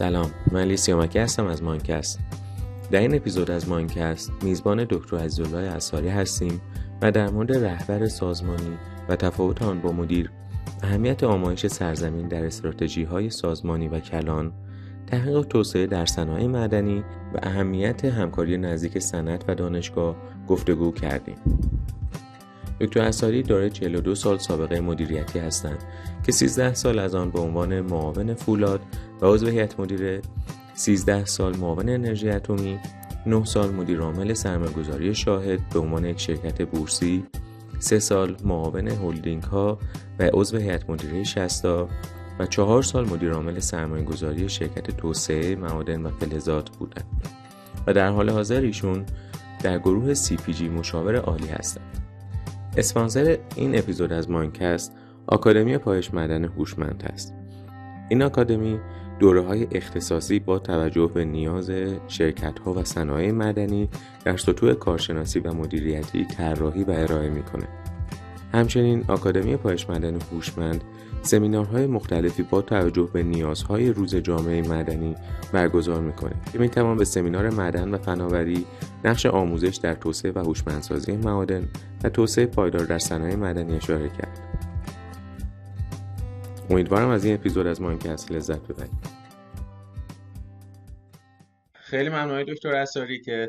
سلام، من لیسی هستم از مانکاست. در این اپیزود از مانکاست میزبان دکتر عزیزاله عصاری هستیم و در مورد رهبر سازمانی و تفاوت آن با مدیر، اهمیت آمایش سرزمین در استراتژی‌های سازمانی و کلان، تحقیق و توسعه در صنایع معدنی و اهمیت همکاری نزدیک صنعت و دانشگاه گفتگو کردیم. دکتر عصاری دارای 42 سال سابقه مدیریتی هستند که 13 سال از آن به عنوان معاون فولاد و عضو هیئت مدیره، 13 سال معاون انرژی اتمی، 9 سال مدیر عامل سرمایه‌گذاری شاهد به عنوان یک شرکت بورسی، 3 سال معاون هلدینگ ها و عضو هیئت مدیره شستا و 4 سال مدیر عامل سرمایه‌گذاری شرکت توسعه معادن و فلزات بودند و در حال حاضر ایشون در گروه CPG مشاور عالی هستند. اسپانسر این اپیزود از مانکاست آکادمی پایش معدن هوشمند است. این آکادمی دوره‌های اختصاصی با توجه به نیاز شرکت‌ها و صنایع معدنی در سطوح کارشناسی و مدیریتی طراحی و ارائه می‌کند. همچنین آکادمی پایش معدن هوشمند سمینارهای مختلفی با توجه به نیازهای روز جامعه معدنی برگزار می‌کند که می‌توان به سمینار معدن و فناوری، نقش آموزش در توسعه و هوشمندسازی معادن و توسعه پایدار در صنایع معدنی اشاره کرد. امیدوارم از این اپیزود از مانکاست لذت ببرید. خیلی ممنونم دکتر عصاری که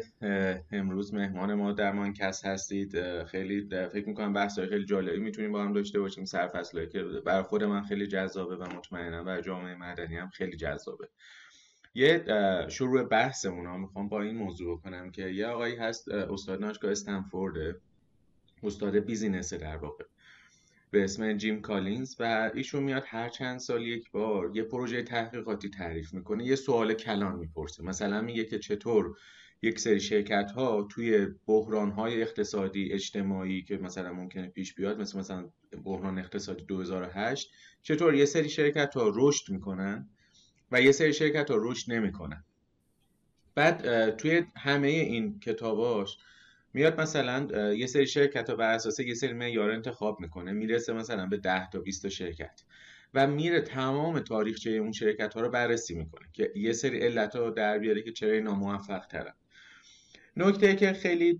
امروز مهمان ما در مانکاست هستید. خیلی فکر می‌کنم بحث‌های خیلی جالبی می‌تونیم با هم داشته باشیم. سرفصلایی که برای خود من خیلی جذابه و مطمئنم برای جامعه مدنی هم خیلی جذابه. یه شروع بحثمون رو می‌خوام با این موضوع کنم که یه آقایی هست استاد دانشگاه استنفورد، استاد بیزینس در واقع، به اسم جیم کالینز، و ایشون میاد هر چند سال یک بار یه پروژه تحقیقاتی تعریف میکنه، یه سوال کلان میپرسه. مثلا میگه که چطور یک سری شرکت ها توی بحران های اقتصادی اجتماعی که مثلا ممکنه پیش بیاد، مثلا بحران اقتصادی 2008، چطور یه سری شرکت ها رشد میکنن و یه سری شرکت ها رشد نمیکنن. بعد توی همه این کتاباش میاد مثلا یه سری شرکت ها بر اساس یه سری معیار انتخاب میکنه، میرسه مثلا به 10 تا 20 تا شرکت و میره تمام تاریخچه اون شرکت ها رو بررسی میکنه که یه سری علت ها در بیاره که چرا اینا موفق ترن. نکته که خیلی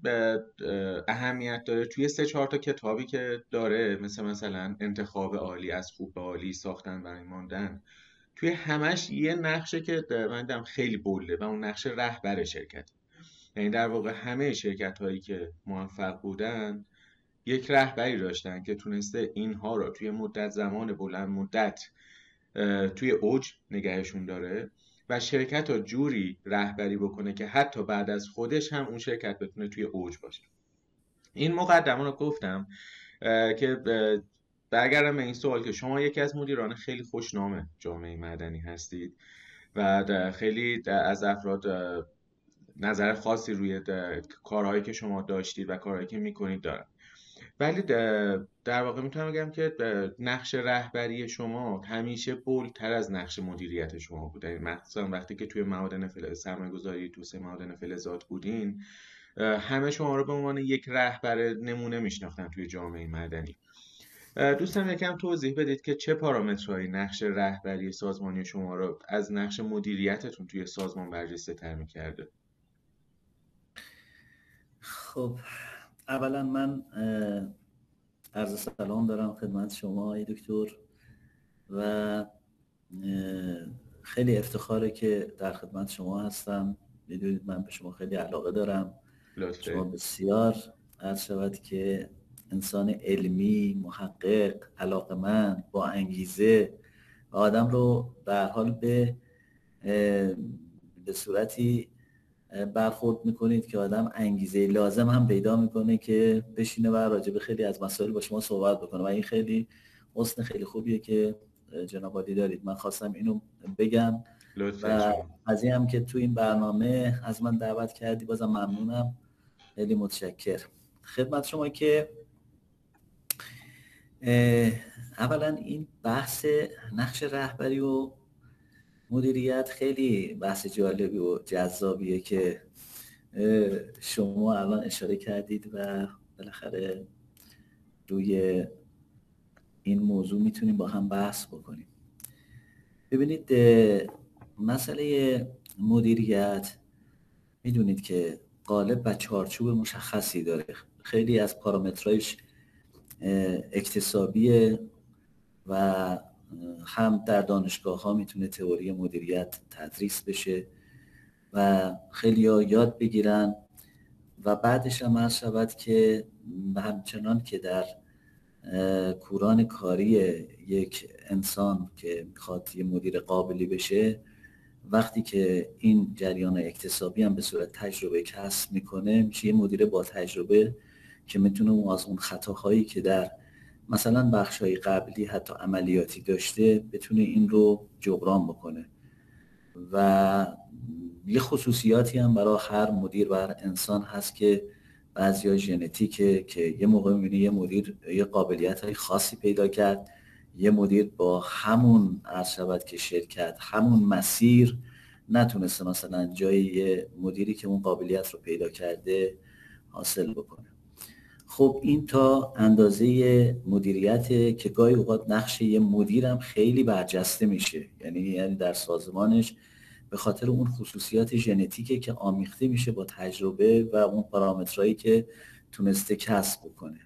اهمیت داره توی 3-4 تا کتابی که داره، مثلا انتخاب عالی، از خوب به عالی، ساختن برای ماندن، توی همش یه نقشه که من دیدم خیلی بولده و اون نقشه رهبر شرکت. یعنی در واقع همه شرکت هایی که موفق بودن یک رهبری داشتن که تونسته اینها را توی مدت زمان بلند مدت توی اوج نگهشون داره و شرکت ها جوری رهبری بکنه که حتی بعد از خودش هم اون شرکت بتونه توی اوج باشه. این مقدمه رو گفتم که برگردم به این سوال که شما یکی از مدیران خیلی خوشنام جامعه معدنی هستید و خیلی از افراد نظر خاصی روی کارهایی که شما داشتید و کارهایی که میکنید دارن، ولی در واقع میتونم بگم که نقش رهبری شما همیشه بولتر از نقش مدیریت شما بوده، مخصوصا وقتی که توی معادن فلز، سرمایه‌گذاری توسعه معادن فلزات بودین. همه شما رو به عنوان یک رهبر نمونه میشناختن توی جامعه معدنی. دوستان یکم توضیح بدید که چه پارامترهایی نقش رهبری سازمانی شما رو از نقش مدیریتتون توی سازمان برجسته‌تر می‌کرده. خب اولا من عرض سلام دارم خدمت شما آقای دکتر و خیلی افتخاره که در خدمت شما هستم. بدونید من به شما خیلی علاقه دارم. شما بسیار عرض شود که انسان علمی، محقق، علاقه‌مند، با انگیزه و آدم رو در حال به صورتی برخورد میکنید که آدم انگیزه لازم هم پیدا میکنه که بشینه و راجع به خیلی از مسائل با شما صحبت بکنه و این خیلی حسن خیلی خوبیه که جناب عالی دارید. من خواستم اینو بگم و از این هم که تو این برنامه از من دعوت کردی بازم ممنونم، خیلی متشکرم. خدمت شما که اولا این بحث نقش رهبری و مدیریت خیلی بحث جالبی و جذابیه که شما الان اشاره کردید و بالاخره روی این موضوع میتونیم با هم بحث بکنیم. ببینید مسئله مدیریت میدونید که قالب و چارچوب مشخصی داره، خیلی از پارامترهایش اکتسابیه و هم در دانشگاه ها میتونه تئوری مدیریت تدریس بشه و خیلی ها یاد بگیرن و بعدش هم عرض شود که همچنان که در کوران کاری یک انسان که میخواد یه مدیر قابلی بشه، وقتی که این جریان اکتسابی هم به صورت تجربه کسب میکنه، میشه یه مدیر با تجربه که میتونه از اون خطاهایی که در مثلا بخشای قبلی حتی عملیاتی داشته بتونه این رو جبران بکنه. و یه خصوصیاتی هم برای هر مدیر و هر انسان هست که بعضیا ژنتیکه، که یه موقع می‌بینی یه مدیر یه قابلیت‌های خاصی پیدا کرد، یه مدیر با همون عرشبت که شرکت همون مسیر نتونسته مثلا جایی یه مدیری که اون قابلیت رو پیدا کرده حاصل بکنه. خب این تا اندازه مدیریت که گاهی اوقات نقش یه مدیرم خیلی برجسته میشه، یعنی در سازمانش به خاطر اون خصوصیات ژنتیکی که آمیخته میشه با تجربه و اون پارامترایی که تونسته کسب بکنه.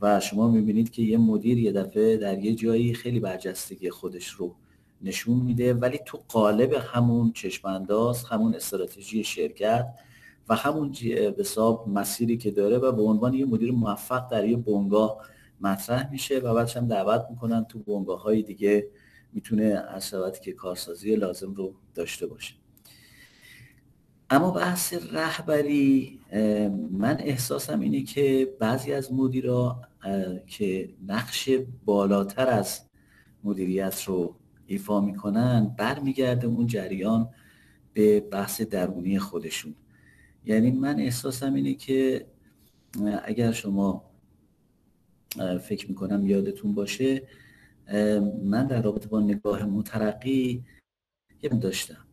و شما میبینید که یه مدیر یه دفعه در یه جایی خیلی برجستگی خودش رو نشون میده، ولی تو قالب همون چشم‌انداز، همون استراتژی شرکت و همون به حساب مسیری که داره و به عنوان یه مدیر موفق در یه بنگاه مطرح میشه و بعدش هم دعوت میکنن تو بنگاه‌های دیگه میتونه اثرات که کارسازی لازم رو داشته باشه. اما بحث رهبری، من احساسم اینه که بعضی از مدیرا که نقش بالاتر از مدیریت رو ایفا میکنن، برمیگرده اون جریان به بحث درونی خودشون. یعنی من احساسم اینه که اگر شما فکر میکنم یادتون باشه، من در رابطه با نگاه مترقی یه داشتم.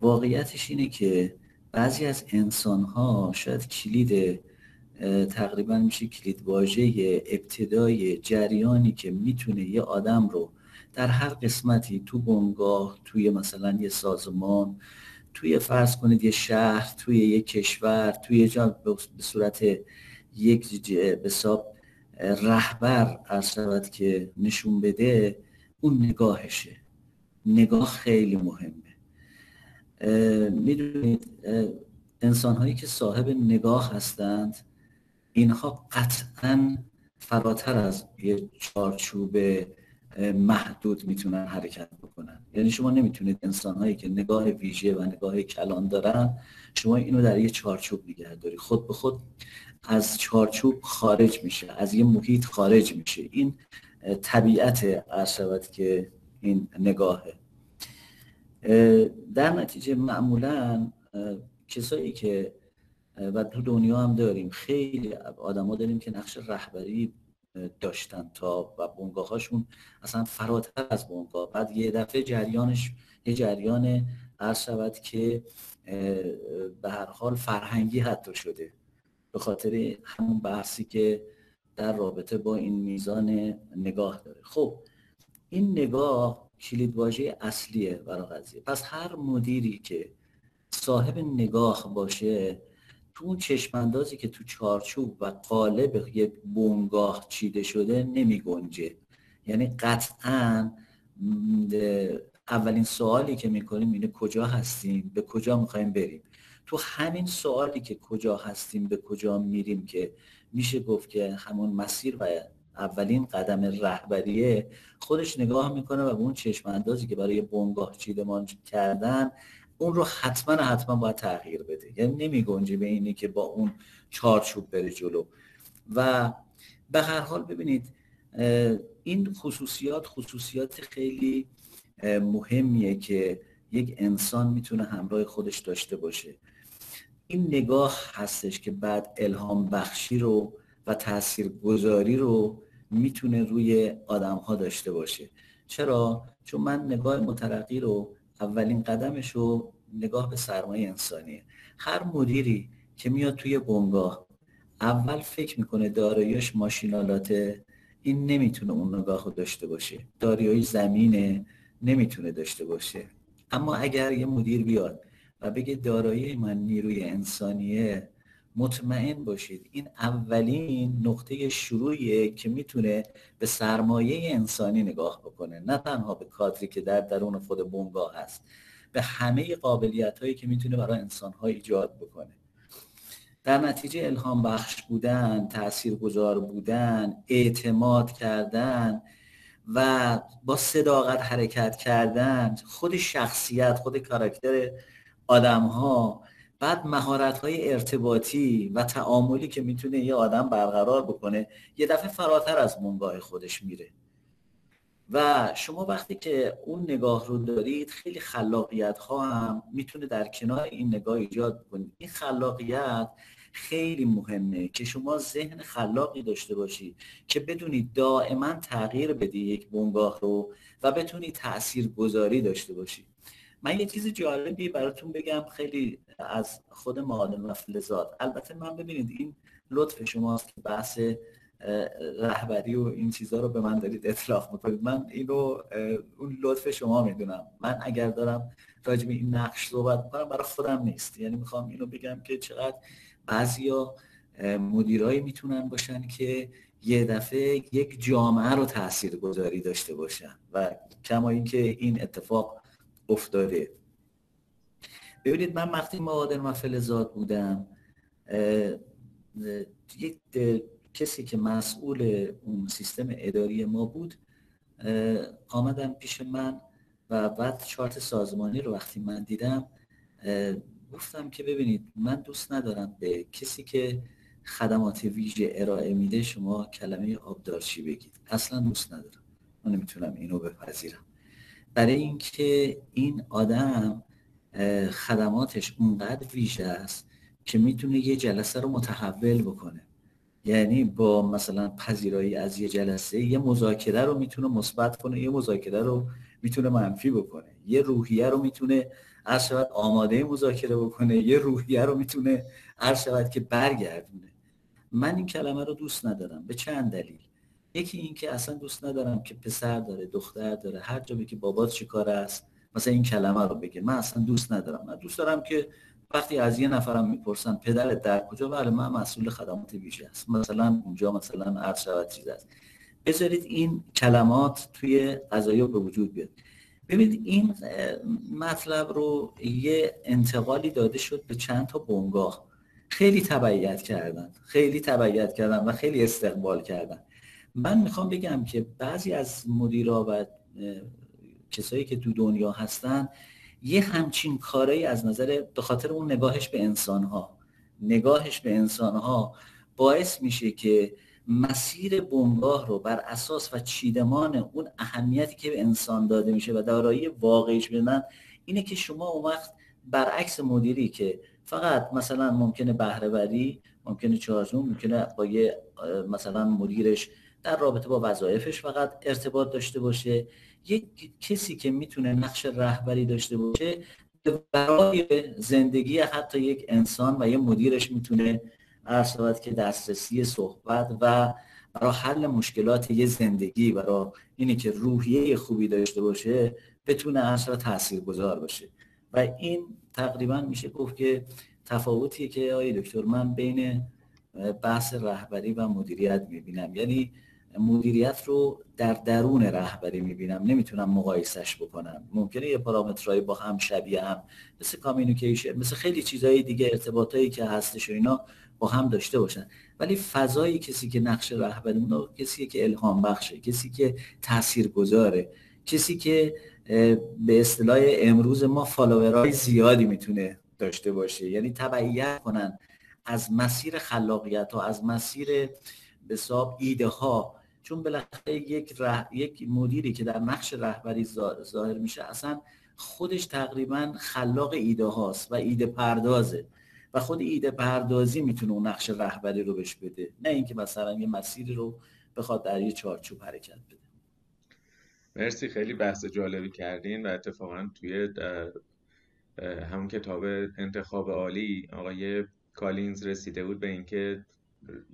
واقعیتش اینه که بعضی از انسان‌ها شاید کلید، تقریبا میشه کلید واژه ابتدای جریانی که میتونه یه آدم رو در هر قسمتی تو بنگاه، توی مثلا یه سازمان، توی فرض کنید یه شهر، توی یه کشور، توی جا به صورت یک به حساب رهبر اثرات که نشون بده، اون نگاهشه. نگاه خیلی مهمه. میدونید انسان هایی که صاحب نگاه هستند، اینها قطعا فراتر از یه چارچوب محدود میتونن حرکت بکنن. یعنی شما نمیتونید انسان هایی که نگاه ویژه و نگاه کلان دارن، شما اینو در یه چارچوب نگهداری، خود به خود از چارچوب خارج میشه، از یه محیط خارج میشه. این طبیعت عرشبت که این نگاهه. در نتیجه معمولا کسایی که و تو دنیا هم داریم، خیلی آدم ها داریم که نقش رهبری داشتن تا و بنگاه هاشون اصلا فراتر از بنگاه، بعد یه دفعه جریانش یه جریان عرشبت که به هر حال فرهنگی حتی شده، به خاطر همون بحثی که در رابطه با این میزان نگاه داره. خب این نگاه کلیدواژه اصلیه برای قضیه. پس هر مدیری که صاحب نگاه باشه، تو اون چشماندازی که تو چارچوب و قالب یک بنگاه چیده شده نمی گنجه. یعنی قطعاً اولین سوالی که میکنیم اینه کجا هستیم، به کجا میخواییم بریم. تو همین سوالی که کجا هستیم به کجا میریم، که میشه گفت که همون مسیر و اولین قدم رهبریه، خودش نگاه میکنه و به اون چشماندازی که برای بنگاه چیدمان کردن، اون رو حتما باید تغییر بده. یعنی نمیگنجه به اینی که با اون چارچوب بره جلو. و به هر حال ببینید این خصوصیات خیلی مهمیه که یک انسان میتونه همراه خودش داشته باشه. این نگاه هستش که بعد الهام بخشی رو و تأثیر گذاری رو میتونه روی آدم ها داشته باشه. چرا؟ چون من نگاه مترقی رو اولین قدمش رو نگاه به سرمایه انسانیه. هر مدیری که میاد توی بنگاه اول فکر میکنه داراییش ماشینالاته، این نمیتونه اون نگاه رو داشته باشه. دارایی زمینه، نمیتونه داشته باشه. اما اگر یه مدیر بیاد و بگه دارایی من نیروی انسانیه، مطمئن باشید این اولین نقطه شروعیه که میتونه به سرمایه انسانی نگاه بکنه، نه تنها به کادری که در درون خود بنگاه هست، به همه قابلیت هایی که میتونه برای انسان ها ایجاد بکنه. در نتیجه الهام بخش بودن، تاثیرگذار بودن، اعتماد کردن و با صداقت حرکت کردن، خود شخصیت، خود کاراکتر آدم ها، بعد مهارت های ارتباطی و تعاملی که میتونه یه آدم برقرار بکنه، یه دفعه فراتر از منبع خودش میره. و شما وقتی که اون نگاه رو دارید، خیلی خلاقیت ها هم میتونه در کنار این نگاه ایجاد کنید. این خلاقیت خیلی مهمه که شما ذهن خلاقی داشته باشید که بدونید دائما تغییر بدی یک بنگاه رو و بتونید تاثیرگذاری داشته باشید. من یه چیز جالبی براتون بگم، خیلی از خود معادن و فلزات. البته من ببینید این لطف شماست که بحث رهبری و این چیزها رو به من دارید اطلاق میکنید. من اینو اون لطف شما میدونم. من اگر دارم راجع به این نقش صحبت میکنم برای خودم نیست، یعنی میخوام اینو بگم که چقدر بعضیا مدیرایی میتونن باشن که یه دفعه یک جامعه رو تاثیرگذاری داشته باشن و کما اینکه این اتفاق افتاده. ببینید من وقتی معادن و فلزات بودم، یک کسی که مسئول اون سیستم اداری ما بود آمدن پیش من و بعد چارت سازمانی رو وقتی من دیدم گفتم که ببینید من دوست ندارم به کسی که خدمات ویژه ارائه میده شما کلمه آبدارچی بگید، اصلا دوست ندارم، من نمیتونم اینو بپذیرم، برای اینکه این آدم خدماتش اونقدر ویژه است که میتونه یه جلسه رو متحول بکنه، یعنی با مثلا پذیرایی از یه جلسه یه مذاکره رو میتونه مثبت کنه، یه مذاکره رو میتونه منفی بکنه، یه روحیه رو میتونه عرشبت آماده مذاکره بکنه، یه روحیه رو میتونه عرشبت که برگردونه. من این کلمه رو دوست ندارم به چند دلیل. یکی این که اصلا دوست ندارم که پسر داره، دختر داره، هر جا که بابات چیکاره است مثلا این کلمه رو بگه، من اصلا دوست ندارم. من دوست دارم که وقتی از یه نفرم میپرسن پدرت در کجا، بله من مسئول خدمات ویژه است، مثلا اونجا مثلا عرض شود چیز است. بذارید این کلمات توی قضایا به وجود بیاد. ببینید این مطلب رو یه انتقالی داده شد به چند تا بنگاه، خیلی تبعیت کردن، خیلی تبعیت کردن و خیلی استقبال کردن. من میخوام بگم که بعضی از مدیرها و کسایی که تو دنیا هستن یه همچین کارایی از نظر به خاطر اون نگاهش به انسانها باعث میشه که مسیر بنگاه رو بر اساس و چیدمان اون اهمیتی که به انسان داده میشه و دارایی واقعیش بدن. اینه که شما اون وقت برعکس مدیری که فقط مثلا ممکنه بهره وری، ممکنه چارجون، ممکنه با یه مثلا مدیرش در رابطه با وظایفش فقط ارتباط داشته باشه، یک کسی که میتونه نقش رهبری داشته باشه برای زندگی حتی یک انسان و یه مدیرش میتونه ارسالت که دسترسی صحبت و برای حل مشکلات یه زندگی، برای اینی که روحیه خوبی داشته باشه بتونه ارسالت تاثیرگذار باشه. و این تقریبا میشه گفت که تفاوتیه که آقای دکتر من بین بحث رهبری و مدیریت میبینم، یعنی مدیریت رو در درون رهبری میبینم، نمیتونم مقایسش بکنم. ممکنه یه پارامترهای با هم شبیه هم مثل کامیونیکیشن، مثل خیلی چیزهای دیگه، ارتباطایی که هستش و اینا با هم داشته باشن، ولی فضایی کسی که نقش رهبری اون کسی که الهام بخشه، کسی که تاثیرگذاره، کسی که به اصطلاح امروز ما فالوورای زیادی میتونه داشته باشه، یعنی تبعیت کنن از مسیر خلاقیت و از مسیر به صاحب ایده ها. چون بالاخره یک مدیری که در نقش رهبری ظاهر میشه اصلا خودش تقریبا خلاق ایده هاست و ایده پردازه و خود ایده پردازی میتونه اون نقش رهبری رو بهش بده، نه اینکه مثلا یه مسیری رو بخواد در یه چارچوب حرکت بده. مرسی، خیلی بحث جالبی کردین و اتفاقا توی همون کتاب انتخاب عالی آقای کالینز رسیده بود به اینکه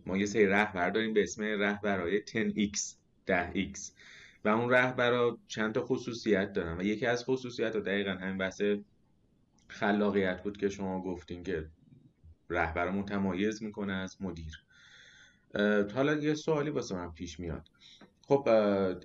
ما یه سری رهبر داریم به اسم رهبرهای 10x 10x و اون رهبرا چند تا خصوصیت دارن و یکی از خصوصیت‌ها دقیقاً همین بحث خلاقیت بود که شما گفتین که رهبر متمایز میکنه از مدیر. حالا یه سوالی واسه من پیش میاد. خب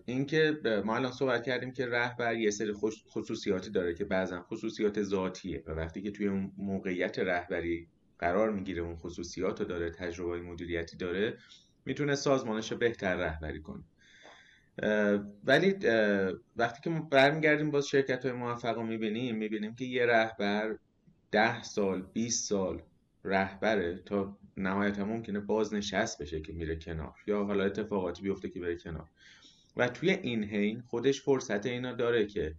این که ما الان صحبت کردیم که رهبر یه سری خصوصیاتی داره که بعضا خصوصیات ذاتیه و وقتی که توی اون موقعیت رهبری قرار میگیره اون خصوصیاتو داره، تجربه مدیریتی داره، میتونه سازمانش رو بهتر رهبری کنه. ولی وقتی که ما برمیگردیم باز شرکت‌های موفق رو میبینیم که یه رهبر 10 سال 20 سال رهبره تا نهایت هم ممکنه بازنشست بشه که میره کنار یا حالا اتفاقاتی بیفته که بره کنار و توی این حین خودش فرصت اینا داره که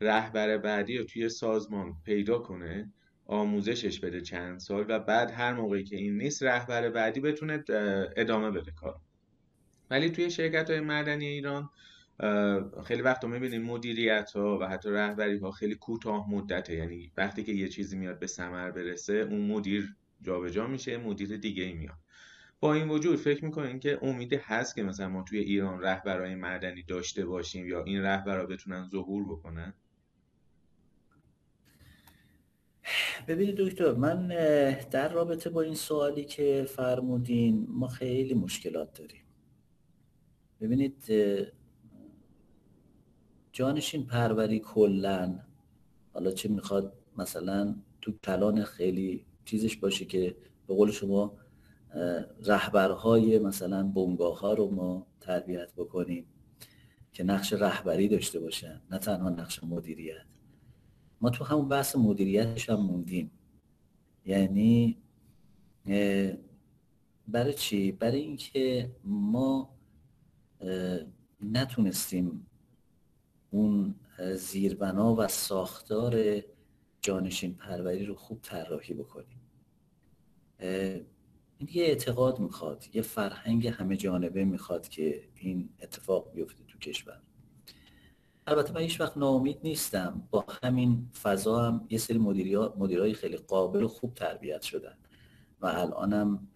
رهبر بعدی رو توی سازمان پیدا کنه، آموزشش بده چند سال و بعد هر موقعی که این نیست رهبر بعدی بتونه ادامه بده کار. ولی توی شرکت‌های معدنی ایران خیلی وقتا می‌بینیم مدیریت‌ها و حتی رهبری‌ها خیلی کوتاه مدته، یعنی وقتی که یه چیزی میاد به ثمر برسه اون مدیر جابجا میشه، مدیر دیگه‌ای میاد. با این وجود فکر می‌کنین که امیدی هست که مثلا ما توی ایران رهبرای معدنی داشته باشیم یا این رهبرا بتونن ظهور بکنن؟ ببینید دکتر، من در رابطه با این سوالی که فرمودین ما خیلی مشکلات داریم. ببینید جانشین پروری کلن، حالا چه میخواد مثلا تو کلان خیلی چیزش باشه که به قول شما رهبرهای مثلا بنگاه ها رو ما تربیت بکنیم که نقش رهبری داشته باشن نه تنها نقش مدیریت. ما تو همون بحث مدیریتش هم موندیم. یعنی برای چی؟ برای اینکه ما نتونستیم اون زیربنا و ساختار جانشین پروری رو خوب طراحی بکنیم. این یه اعتقاد میخواد، یه فرهنگ همه جانبه میخواد که این اتفاق بیفته تو کشور. البته من هیچ وقت ناامید نیستم، با همین فضا هم یه سری مدیرای خیلی قابل و خوب تربیت شدن و الانم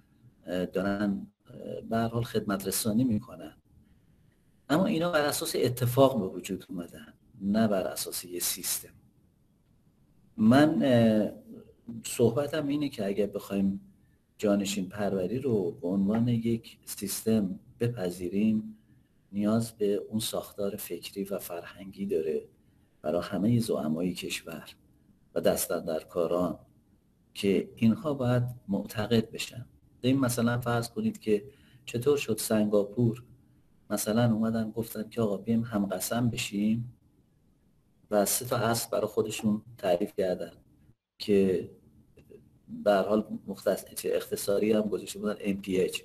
دارن به هر حال خدمت رسانی میکنن، اما اینا بر اساس اتفاق به وجود اومدن نه بر اساس یه سیستم. من صحبتم اینه که اگر بخوایم جانشین پروری رو به عنوان یک سیستم بپذیریم نیاز به اون ساختار فکری و فرهنگی داره برای همه زعمای کشور و دستاندرکاران که اینها باید معتقد بشن. این مثلا فرض کنید که چطور شد سنگاپور مثلا اومدن گفتن که آقا بیایم هم قسم بشیم و 3 تا اصل برای خودشون تعریف کردن که به هر حال اختصاری هم گذاشته بودن MPH.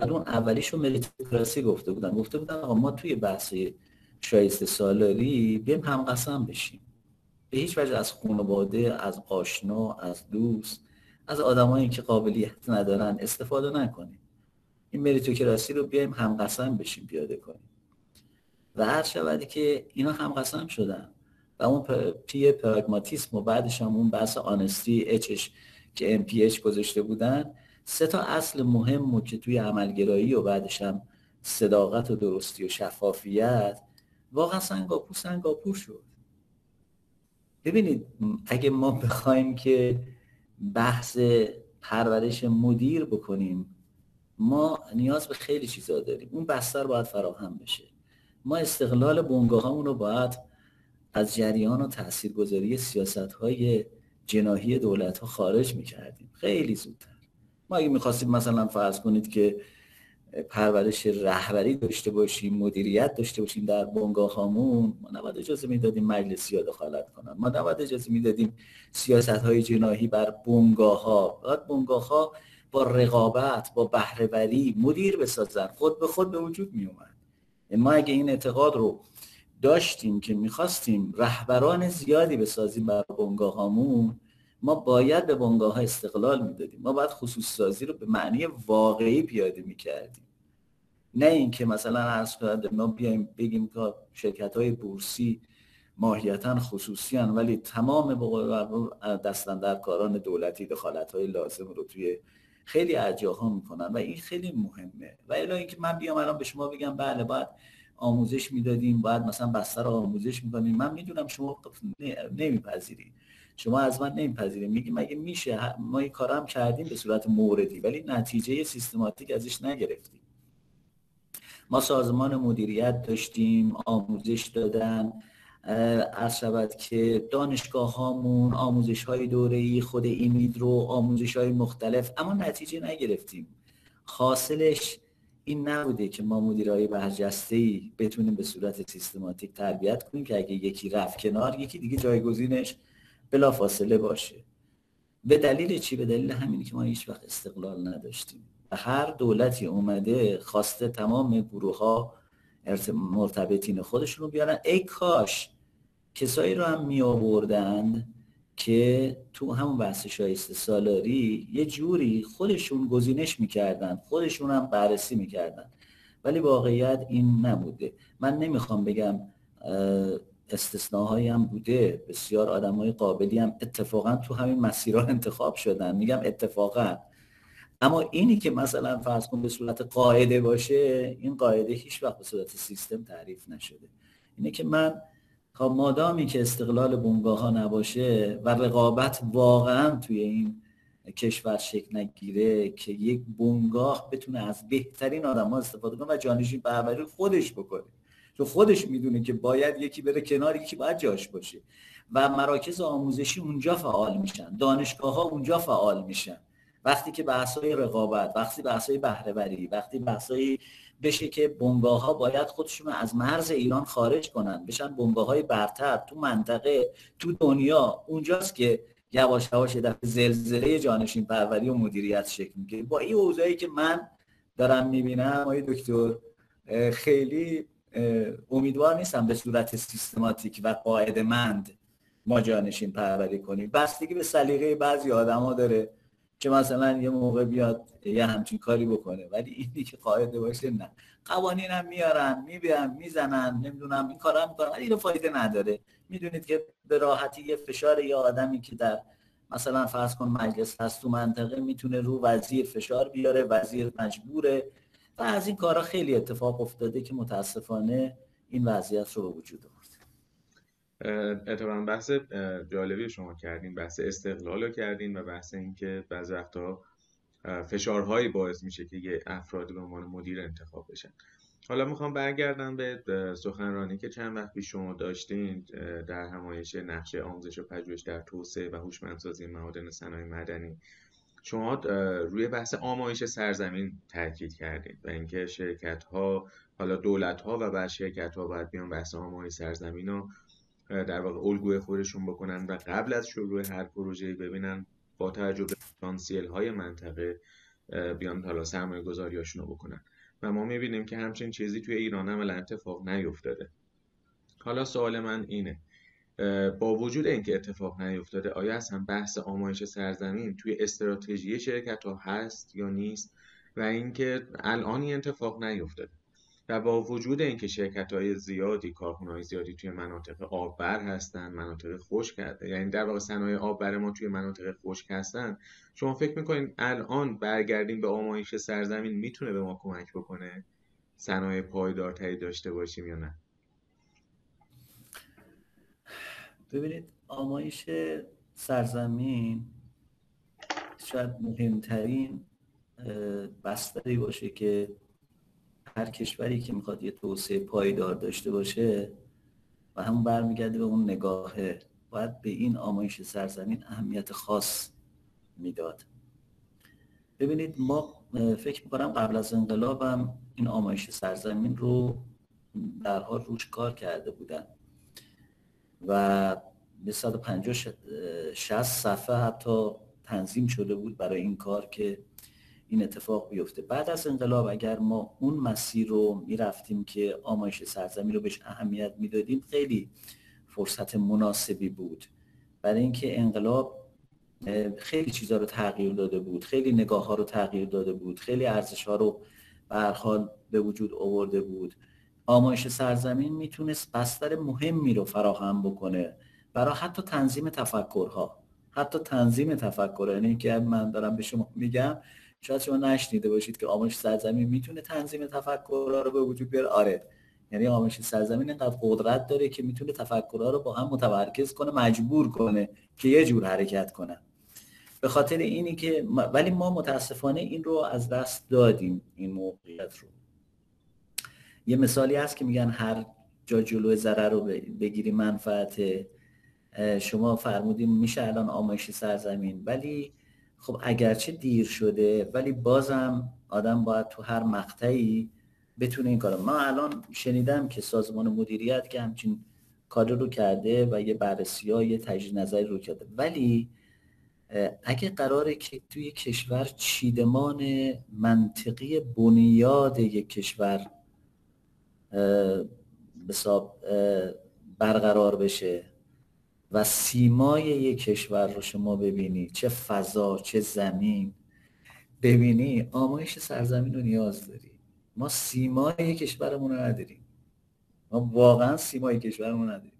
اون اولیشو مریتوکراسی گفته بودن آقا ما توی بحث شایسته سالاری بیایم هم قسم بشیم، به هیچ وجه از خانواده، از آشنا، از دوست، از آدمایی که قابلیت ندارن استفاده نکنیم. این مریتوکراسی رو بیایم هم قسم بشیم پیاده کنیم و هر شبدی که اینا هم قسم شدن و اون پی پراگماتیسم و بعدش هم اون بحث آنستی اچش که MPH گذاشته بودن، 3 تا اصل مهم و که توی عملگرایی و بعدش هم صداقت و درستی و شفافیت، واقعا سنگاپور شد. ببینید اگه ما بخوایم که بحث پرورش مدیر بکنیم ما نیاز به خیلی چیزا داریم. اون بستر باید فراهم بشه. ما استقلال بنگاهامون رو باید از جریان و تاثیرگذاری سیاست‌های جناحی دولت‌ها خارج می‌کردیم خیلی زودتر. ما اگه می‌خواستیم مثلا فرض کنید که پرورش رهبری داشته باشیم، مدیریت داشته باشیم در بنگاهامون، ما نباید اجازه میدادیم مجلسی‌ها دخالت کنن. ما نباید اجازه میدادیم سیاست‌های جناحی بر بنگاه‌ها، بنگاه‌ها با رقابت، با بهره‌وری مدیر بسازن. خود به خود به وجود می اومد. ما اگه این اعتقاد رو داشتیم که می‌خواستیم رهبران زیادی بسازیم برای بنگاهامون، ما باید به بنگاه‌ها استقلال میدادیم. ما باید خصوص سازی رو به معنی واقعی پیاده می‌کردیم. نه اینکه مثلا عرض کرده ما بیایم بگیم که شرکت‌های بورسی ماهیتاً خصوصیاً ولی تمام دستاندرکاران دولتی دخالت‌های لازم رو توی خیلی اجاها میکنن و این خیلی مهمه. و الا اینکه من بیام الان به شما بگم بله باید آموزش میدادیم، باید مثلا بستر آموزش میکنیم. من میدونم شما نمیپذیرید، شما از من نمیپذیرید، میگی مگه میشه، ما این کارا هم کردیم به صورت موردی ولی نتیجه سیستماتیک ازش نگرفتیم. ما سازمان مدیریت داشتیم، آموزش دادن، عرض شود که دانشگاه هامون آموزش های دوره‌ای، خود ایمید رو آموزش های مختلف، اما نتیجه نگرفتیم. حاصلش این نبوده که ما مدیرای برجسته‌ای بتونیم به صورت سیستماتیک تربیت کنیم که اگه یکی رفت کنار یکی دیگه جایگزینش بلافاصله باشه. به دلیل چی؟ به دلیل همینی که ما هیچ وقت استقلال نداشتیم. هر دولتی اومده خواسته تمام گروه‌ها مرتبطین خودشون رو بیارن. ای کاش کسایی رو هم می آوردند که تو همون بحث شایسته سالاری یه جوری خودشون گزینش میکردن، خودشون هم بررسی میکردن، ولی واقعیت این نبوده. من نمیخوام بگم استثناهایی هم بوده، بسیار آدمای قابلی هم اتفاقا تو همین مسیرها انتخاب شدن، میگم اتفاقا. اما اینی که مثلا فرض کن به صورت قاعده باشه، این قاعده هیچ وقت به صورت سیستم تعریف نشده. اینه که من تا مادامی که استقلال بنگاه ها نباشه و رقابت واقعا توی این کشور شکل نگیره که یک بنگاه بتونه از بهترین آدم ها استفاده کنه و جانشین پروری خودش بکنه، چون خودش میدونه که باید یکی بره کنار یکی باید جاش باشه و مراکز آموزشی اونجا فعال میشن، دانشگاه ها اونجا فعال میشن. وقتی که بحث‌های رقابت، وقتی بحث‌های بهره‌وری، وقتی بحث‌های بشه که بنگاه‌ها باید خودشون از مرز ایران خارج کنن، بشن بنگاه‌های برتر تو منطقه، تو دنیا، اونجاست که یواش یواش در زلزله جانشین پروری و مدیریت شکل می‌گیره. با این اوضاعی که من دارم می‌بینم آقای دکتر، خیلی امیدوار نیستم به صورت سیستماتیک و قاعده‌مند ما جانشین پروری کنیم. بستگی به سلیقه بعضی آدم‌ها داره که مثلا یه موقع بیاد یه همچین کاری بکنه، ولی اینی که قاعده باشه نه. قوانین هم میارن، میبینن، میزنن، نمیدونم این کارا میکنن، ولی اینو فایده نداره. میدونید که به راحتی یه فشار یا آدمی که در مثلا فرض کن مجلس هست تو منطقه میتونه رو وزیر فشار بیاره، وزیر مجبوره و از این کارا خیلی اتفاق افتاده که متاسفانه این وضعیت رو به وجود آورد. اتفاقاً بحث جالبی شما کردین، بحث استقلال رو کردین و بحث این که بعضی وقتا فشارهایی باعث میشه که یه افرادی به عنوان مدیر انتخاب بشن. حالا میخوام برگردم به سخنرانی که چند وقت پیش شما داشتین در همایش نقشه آموزش و پژوهش در توسعه و هوشمندسازی معادن صنایع معدنی. شما روی بحث آمایش سرزمین تاکید کردید و اینکه شرکت‌ها، حالا دولت‌ها و بعضی شرکت‌ها باید بیان بحث آمایش سرزمین رو در واقع الگوی خودشون بکنن و قبل از شروع هر پروژه‌ای ببینن با توجه به پتانسیل‌های منطقه بیان حالا سرمایه‌گذاری‌هاشون رو بکنن و ما می‌بینیم که همچین چیزی توی ایران عملاً اتفاق نیفتاده. حالا سوال من اینه، با وجود اینکه اتفاق نیفتاده، آیا اصلا بحث آمایش سرزمین توی استراتژی شرکت‌ها هست یا نیست و اینکه الان این اتفاق نیفتاده؟ و با وجود اینکه شرکت‌های زیادی، کارخانه‌های زیادی توی مناطق آببر هستن، مناطق خشک هستن، یعنی در واقع صنایع آببر ما توی مناطق خشک هستن، شما فکر می‌کنین الان برگردیم به آمایش سرزمین میتونه به ما کمک بکنه صنایع پایدارتری داشته باشیم یا نه؟ ببینید، آمایش سرزمین شاید مهمترین بستری باشه که هر کشوری که میخواد یه توسعه پایدار داشته باشه و همون برمیگرده به اون نگاهه، باید به این آمایش سرزمین اهمیت خاص میداد. ببینید، ما فکر میکنم قبل از انقلاب هم این آمایش سرزمین رو در حال روش کار کرده بودن و 150-60 صفحه حتی تنظیم شده بود برای این کار که این اتفاق بیفته. بعد از انقلاب اگر ما اون مسیر رو میرفتیم که آمایش سرزمین رو بهش اهمیت میدادیم، خیلی فرصت مناسبی بود، برای اینکه انقلاب خیلی چیزا رو تغییر داده بود، خیلی نگاه ها رو تغییر داده بود، خیلی ارزش ها رو به هر حال به وجود آورده بود. آمایش سرزمین میتونست بستر مهمی رو فراهم بکنه برای حتی تنظیم تفکرها، حتی تنظیم تفکر، یعنی که من دارم به شما میگم شاید شما نشنیده باشید که آموزش سرزمین میتونه تنظیم تفکرها رو به وجود بیاره. آره، یعنی آموزش سرزمین اینقدر قدرت داره که میتونه تفکرها رو با هم متمرکز کنه، مجبور کنه که یه جور حرکت کنه. به خاطر اینی که ولی ما متاسفانه این رو از دست دادیم، این موقعیت رو. یه مثالی هست که میگن هر جا جلوی ضرر رو بگیری منفعت. شما فرمودیم میشه الان آمایش سرزمین، ولی خب اگرچه دیر شده ولی بازم آدم باید تو هر مقطعی بتونه این کارو. من الان شنیدم که سازمان مدیریت که همچین کار رو کرده و یه بررسی ها یه تجدید نظری رو کرده، ولی اگه قراره که توی کشور چیدمان منطقی بنیاد یک کشور برقرار بشه و سیمای یک کشور رو شما ببینی، چه فضا چه زمین ببینی، آمایش سرزمین رو نیاز داری. ما سیمای کشورمون رو نداریم، ما واقعا سیمای کشورمون نداریم.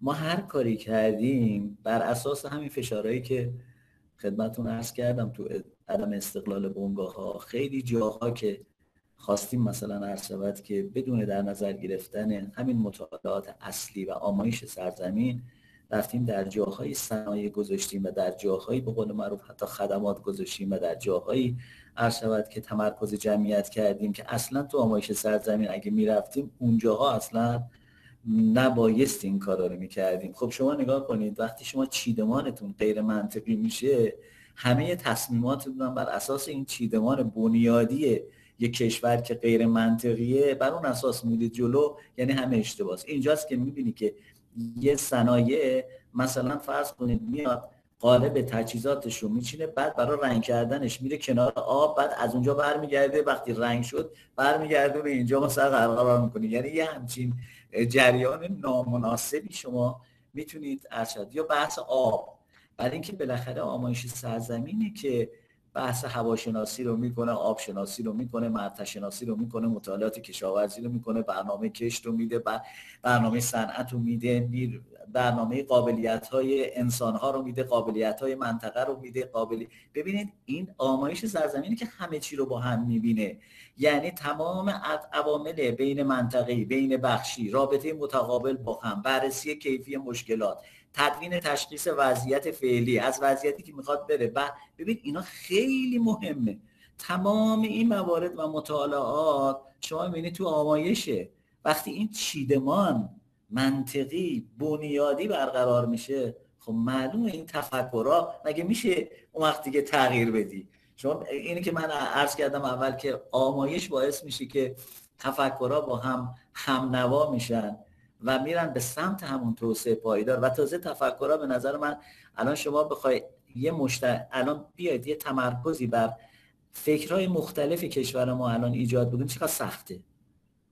ما هر کاری کردیم بر اساس همین فشارهایی که خدمتون عرض کردم تو عدم استقلال بنگاه‌ها، خیلی جاها که خواستیم مثلا عرض شود که بدون در نظر گرفتن همین مطالعات اصلی و آمایش سرزمین رفتیم در جاهای صنایع گذاشتیم و در جاهایی به قول معروف حتی خدمات گذاشتیم و در جاهایی عرض شود که تمرکز جمعیت کردیم که اصلا تو آمایش سرزمین اگه میرفتیم اونجاها اصلا نبایست این کارا رو میکردیم. خب شما نگاه کنید وقتی شما چیدمانتون غیر منطقی میشه، همه تصمیماتتون بر اساس این چیدمان بنیادی یک کشور که غیر منطقیه بر اون اساس میرید جلو، یعنی همه اشتباهه. اینجاست که میبینی که یه صنایع مثلا فرض کنید میاد قالب تجهیزاتش رو میچینه، بعد برای رنگ کردنش میره کنار آب، بعد از اونجا برمیگرده، وقتی رنگ شد برمیگرده به اینجا ما سر قرار میکنه. یعنی یه همچین جریان نامناسبی شما میتونید ارشد. یا بحث آب، برای اینکه بالاخره آمایش سرزمینی که بحث هواشناسی رو میکنه، آب شناسی رو میکنه، مرتع شناسی رو میکنه، مطالعات کشاورزی رو میکنه، برنامه کشت رو میده، برنامه صنعت رو میده، برنامه قابلیت های انسان ها رو میده، قابلیت های منطقه رو میده. ببینید این آمایش سرزمینی که همه چی رو با هم میبینه، یعنی تمام عوامل بین منطقه‌ای، بین بخشی، رابطه متقابل با هم، بررسی کیفی مشکلات، تدوین تشخیص وضعیت فعلی از وضعیتی که میخواد بره. و ببین اینا خیلی مهمه، تمام این موارد و مطالعات شما میبینید تو آمایشه. وقتی این چیدمان منطقی بنیادی برقرار میشه، خب معلومه این تفکرها مگه میشه اون وقت دیگه تغییر بدی. چون اینی که من عرض کردم اول که آمایش باعث میشه که تفکرها با هم همنوا میشن و میرن به سمت همون توسعه پایدار. و تازه تفکرها به نظر من الان شما بخواید الان بیاید یه تمرکزی بر فکرهای مختلف کشور ما الان ایجاد بکنید،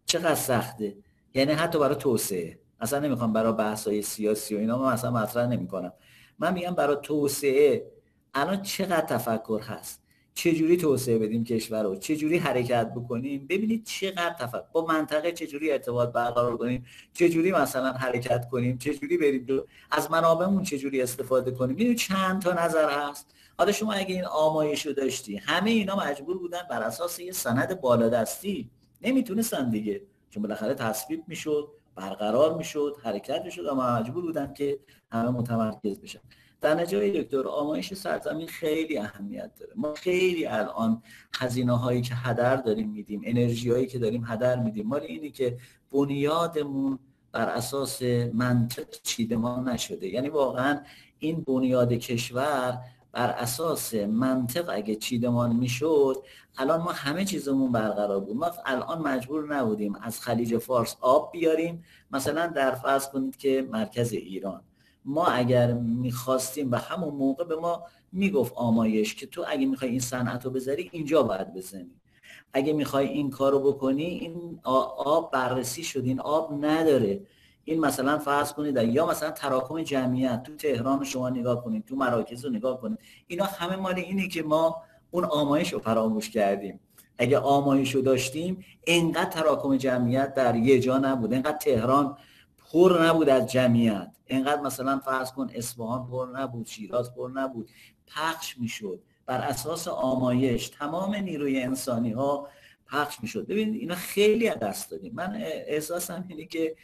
چقدر سخته. یعنی حتی برای توسعه، اصلا نمیخوام برای بحث‌های سیاسی و اینا من اصلا مطرح نمیکنم، من میگم برای توسعه الان چقدر تفکر هست، چجوری توسعه بدیم کشور رو، چجوری حرکت بکنیم. ببینید چقدر تفکر با منطقه، چجوری ارتباط برقرار کنیم، چجوری مثلا حرکت کنیم، چجوری بریم از منابعمون چجوری استفاده کنیم. ببینید چند تا نظر هست. حالا شما اگه این آمایش رو داشتی، همه اینا مجبور بودن بر اساس یه سند بالادستی، نمیتونستن دیگه، چون بالاخره تصویب میشد، برقرار میشد، حرکت میشد، اما مجبور بودن که همه متمرکز بشن. در نتیجه دکتر آمایش سرزمین خیلی اهمیت داره. ما خیلی الان هزینه هایی که هدر داریم میدیم، انرژی هایی که داریم هدر میدیم، مال اینی که بنیادمون بر اساس منطق چیدمان نشده. یعنی واقعا این بنیاد کشور بر اساس منطق اگه چیدمان میشد، الان ما همه چیزمون برقرار بود. ما الان مجبور نبودیم از خلیج فارس آب بیاریم مثلا در فرض کنید که مرکز ایران. ما اگر میخواستیم به همون موقع به ما میگفت آمایش که تو اگه میخوای این صنعت رو بذاری اینجا باید بزنی، اگه میخوای این کار رو بکنی این آب بررسی شد، این آب نداره، این مثلا فرض کنید. یا مثلا تراکم جمعیت تو تهران شما نگاه کنید، تو مراکز رو نگاه کنید، اینا همه مال اینه که ما اون آمایش رو فراموش کردیم. اگه آمایش رو داشتیم اینقدر تراکم جمعیت در یه جا نبود، اینقدر تهران پر نبود از جمعیت، اینقدر مثلا فرض کن اصفهان پر نبود، شیراز پر نبود، پخش میشد بر اساس آمایش. تمام نیروی انسانی ها پخش میشد. ببینید اینا خیلی از دست دادیم. من احساسم اینه که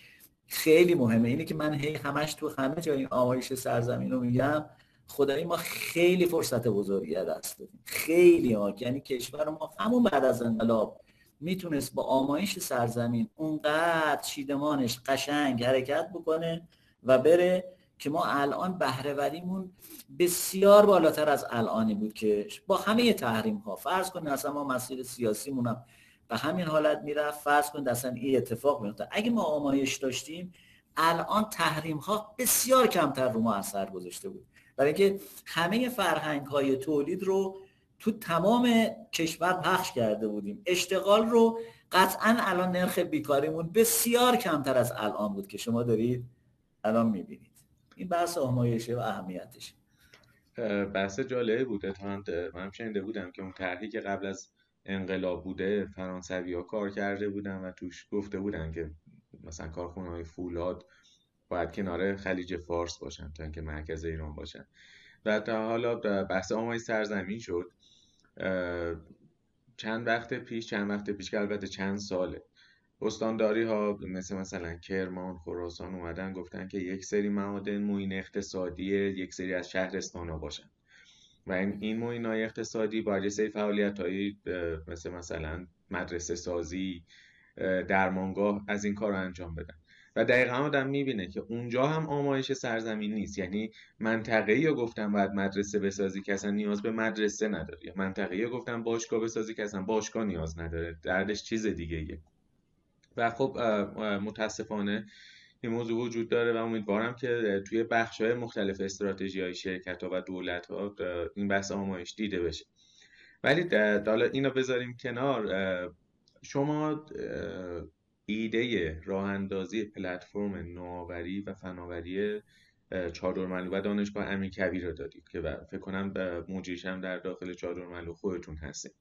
خیلی مهمه، اینه که من همش تو همه جای این آمایش سرزمین رو میگم، خدایی ما خیلی فرصت بزرگی از دست دادیم، خیلی ها. یعنی کشور ما همون بعد از انقلاب میتونست با آمایش سرزمین اونقدر شیدمانش قشنگ حرکت بکنه و بره که ما الان بهره‌وریمون بسیار بالاتر از الانی بود که با همه تحریم ها، فرض کنید اصلا ما مسیر سیاسیمون هم به همین حالت میرفت، فرض کنید اصلا این اتفاق میفته. اگه ما آمایش داشتیم الان تحریم ها بسیار کمتر رو ما اثر گذاشته بود، برای اینکه همه فرهنگ های تولید رو تو تمام کشور پخش کرده بودیم. اشتغال رو قطعا الان نرخ بیکاریمون بسیار کمتر از الان بود که شما دارید الان میبینید. این بحث آمایشه و اهمیتش بحث جالبی بود. من شنیده بودم که اون طرحی که قبل از انقلاب بوده فرانسوی‌ها کار کرده بودن و توش گفته بودن که مثلا کارخونه‌های فولاد باید کنار خلیج فارس باشن تا اینکه مرکز ایران باشن. و تا حالا بحث آمایش سرزمین شد چند وقت پیش که البته چند ساله استانداری ها مثلا کرمان، خراسان اومدن گفتن که یک سری معادن موین اقتصادیه یک سری از شهرستان ها باشن و این موین های اقتصادی باید یه سری فعالیت هایی مثلا مدرسه سازی، درمانگاه از این کار انجام بدن. و دقیقا آدم میبینه که اونجا هم آمایش سرزمین نیست، یعنی منطقه‌ای رو گفتم باید مدرسه بسازی که اصلا نیاز به مدرسه نداره، یا منطقه‌ای رو گفتم باشگاه بسازی که اصلا باشگاه نیاز نداره، دردش چیز دیگه‌ایه. و خب متاسفانه این موضوع وجود داره و امیدوارم که توی بخش‌های مختلف استراتژی‌های شرکت‌ها و دولت‌ها این بحث آمایش دیده بشه. ولی حالا اینو بذاریم کنار، شما ایده راه‌اندازی پلتفرم نوآوری و فناوری چادرملو و دانشگاه امیرکبیر رو دادید که فکر کنم مدیرش هم در داخل چادرملو خودتون هستید.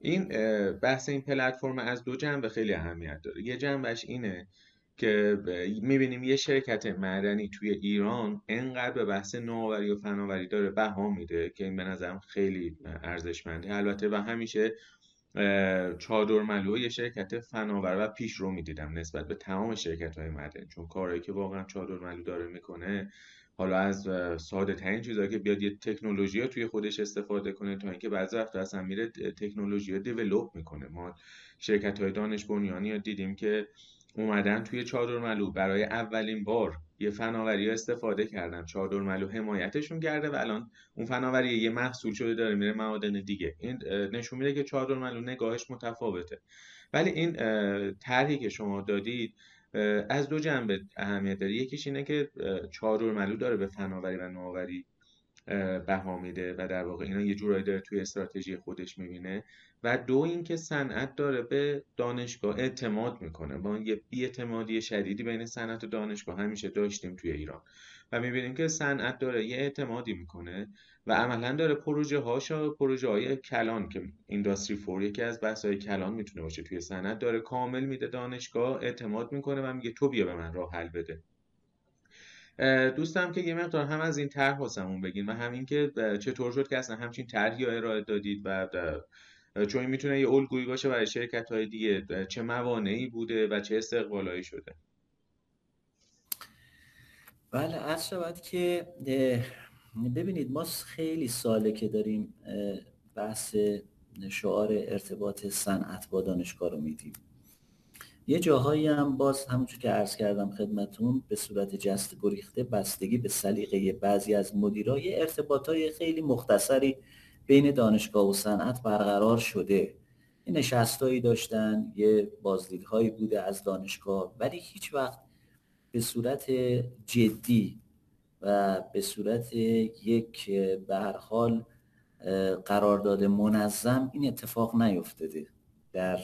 این بحث این پلتفرم از دو جنبه خیلی اهمیت داره. یه جنبش اینه که می‌بینیم یه شرکت معدنی توی ایران انقدر به بحث نوآوری و فناوری داره بها میده که این به نظرم خیلی ارزشمنده. البته و همیشه چادرملو یه شرکت فناور و پیش رو میدیدم نسبت به تمام شرکت‌های معدن، چون کارهایی که واقعا چادرملو داره میکنه، حالا از ساده ترین چیزایی که بیاد یه تکنولوژی رو توی خودش استفاده کنه تا اینکه بعضی وقتا اصلا میره تکنولوژی رو دیولپ میکنه. ما شرکت‌های دانش بنیانی رو دیدیم که اومدن توی چادرملو برای اولین بار یه فناوری استفاده کردن، چادرملو حمایتشون کرده و الان اون فناوری یه محصول شده داره میره معادن دیگه. این نشون میده که چادرملو نگاهش متفاوته. ولی این طرحی که شما دادید از دو جنبه اهمیت داره. یکیش اینه که چادرملو داره به فناوری و نوآوری بها میده و در واقع اینا یه جورایی داره توی استراتژی خودش میبینه، و دو اینکه صنعت داره به دانشگاه اعتماد میکنه. با یه بی‌اعتمادی شدیدی بین صنعت و دانشگاه همیشه داشتیم توی ایران و میبینیم که صنعت داره یه اعتمادی میکنه و عملا داره پروژه‌های کلان که اینداستری فور یکی از بحث‌های کلان میتونه باشه توی صنعت داره کامل میده، دانشگاه اعتماد میکنه و میگه تو بیا به من راه حل بده. دوستم که یه مقدار هم از این طرح واسمون بگین و همین که چطور شد که اصلا همچین طرحی رو ارائه دادید و چون این میتونه یه الگویی باشه برای شرکت‌های دیگه، چه موانعی بوده و چه استقبالایی شده؟ بله، عرض شود که ببینید ما خیلی ساله که داریم بحث شعار ارتباط صنعت با دانشگاه رو میدیم. یه جاهایی هم باز همونجور که عرض کردم خدمتون به صورت جست گریخته بستگی به سلیقه بعضی از مدیرای ارتباطای خیلی مختصری بین دانشگاه و صنعت برقرار شده. این نشستایی داشتن، یه بازدیدهایی بوده از دانشگاه، ولی هیچ وقت به صورت جدی و به صورت یک به هر حال قرارداد منظم این اتفاق نیفتاده در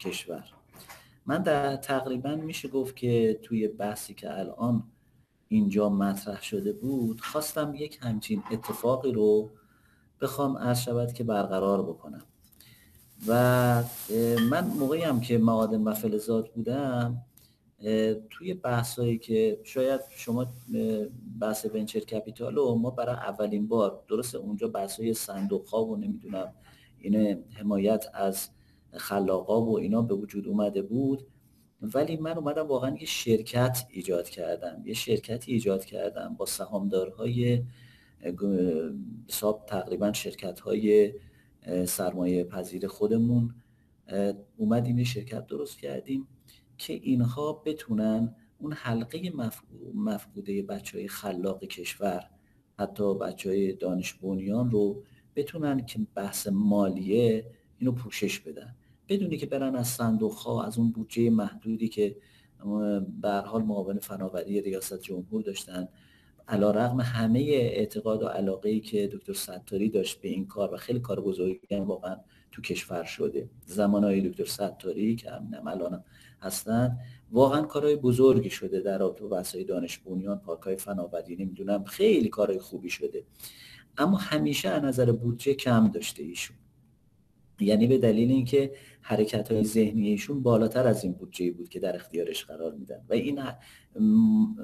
کشور. من تقریبا میشه گفت که توی بحثی که الان اینجا مطرح شده بود خواستم یک همچین اتفاقی رو بخوام عرض شود که برقرار بکنم. و من موقعی هم که معادن و فلزات بودم توی بحثایی که شاید شما بحث ونچر کپیتال و ما برای اولین بار درسته اونجا بحثای صندوق ها و نمیدونم این حمایت از خلاقا و اینا به وجود اومده بود، ولی من اومدم واقعا یه شرکت ایجاد کردم، یه شرکتی ایجاد کردم با سهامدارهای تقریبا شرکت‌های سرمایه پذیر خودمون. اومدیم یه شرکت درست کردیم که اینها بتونن اون حلقه مفقوده بچه‌های خلاق کشور، حتی بچه‌های دانش بنیان رو بتونن که بحث مالیه اینو پوشش بدن، بدونی که برن از صندوق‌ها، از اون بودجه محدودی که به هر حال معاون فناوری ریاست جمهور داشتن، علیرغم همه اعتقاد و علاقه‌ای که دکتر ستاری داشت به این کار و خیلی کار بزرگی هم واقعا تو کشور شده. زمانهای دکتر ستاری که هم الان هستن واقعا کارهای بزرگی شده در رابطه با بحث‌های دانش بنیان، پارک‌های فناوری، نمیدونم خیلی کارهای خوبی شده، اما همیشه از نظر بودجه کم داشته ایشون، یعنی به دلیل اینکه حرکت‌های ذهنی ایشون بالاتر از این بودجه بود که در اختیارش قرار میدن و این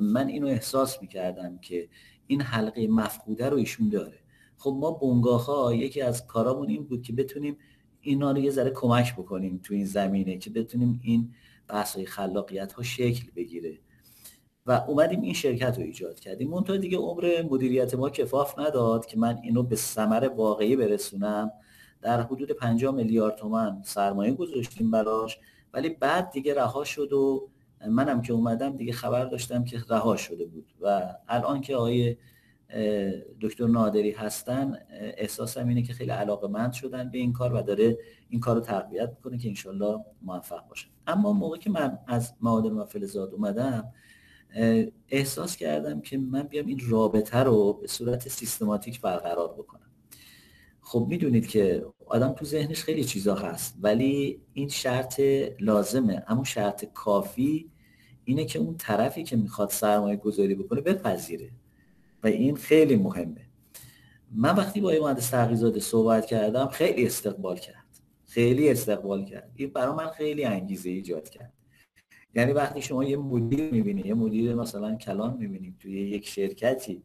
من اینو احساس می‌کردم که این حلقه مفقوده رو ایشون داره. خب ما بنگاه‌ها یکی از کارامون این بود که بتونیم اینا رو یه ذره کمک بکنیم تو این زمینه که بتونیم این بحث‌های خلاقیت‌ها شکل بگیره و اومدیم این شرکت رو ایجاد کردیم. منتها دیگه عمر مدیریت ما کفاف نداد که من اینو به ثمر واقعی برسونم. در حدود 5 میلیارد تومان سرمایه گذاشتیم براش، ولی بعد دیگه رها شد و منم که اومدم دیگه خبر داشتم که رها شده بود و الان که آقای دکتر نادری هستن احساسم اینه که خیلی علاقه‌مند شدن به این کار و داره این کار رو تقویت میکنه که انشالله موفق باشن. اما موقع که من از معادن و فلزاد اومدم احساس کردم که من بیام این رابطه رو به صورت سیستماتیک برقرار بکنم. خب میدونید که آدم تو ذهنش خیلی چیزا هست، ولی این شرط لازمه، اما شرط کافی اینه که اون طرفی که میخواد سرمایه گذاری بکنه بپذیره و این خیلی مهمه. من وقتی با مهندس ترقی زاده صحبت کردم خیلی استقبال کرد، این برای من خیلی انگیزه ایجاد کرد. یعنی وقتی شما یه مدیر میبینید، یه مدیر مثلا کلان میبینید توی یک شرکتی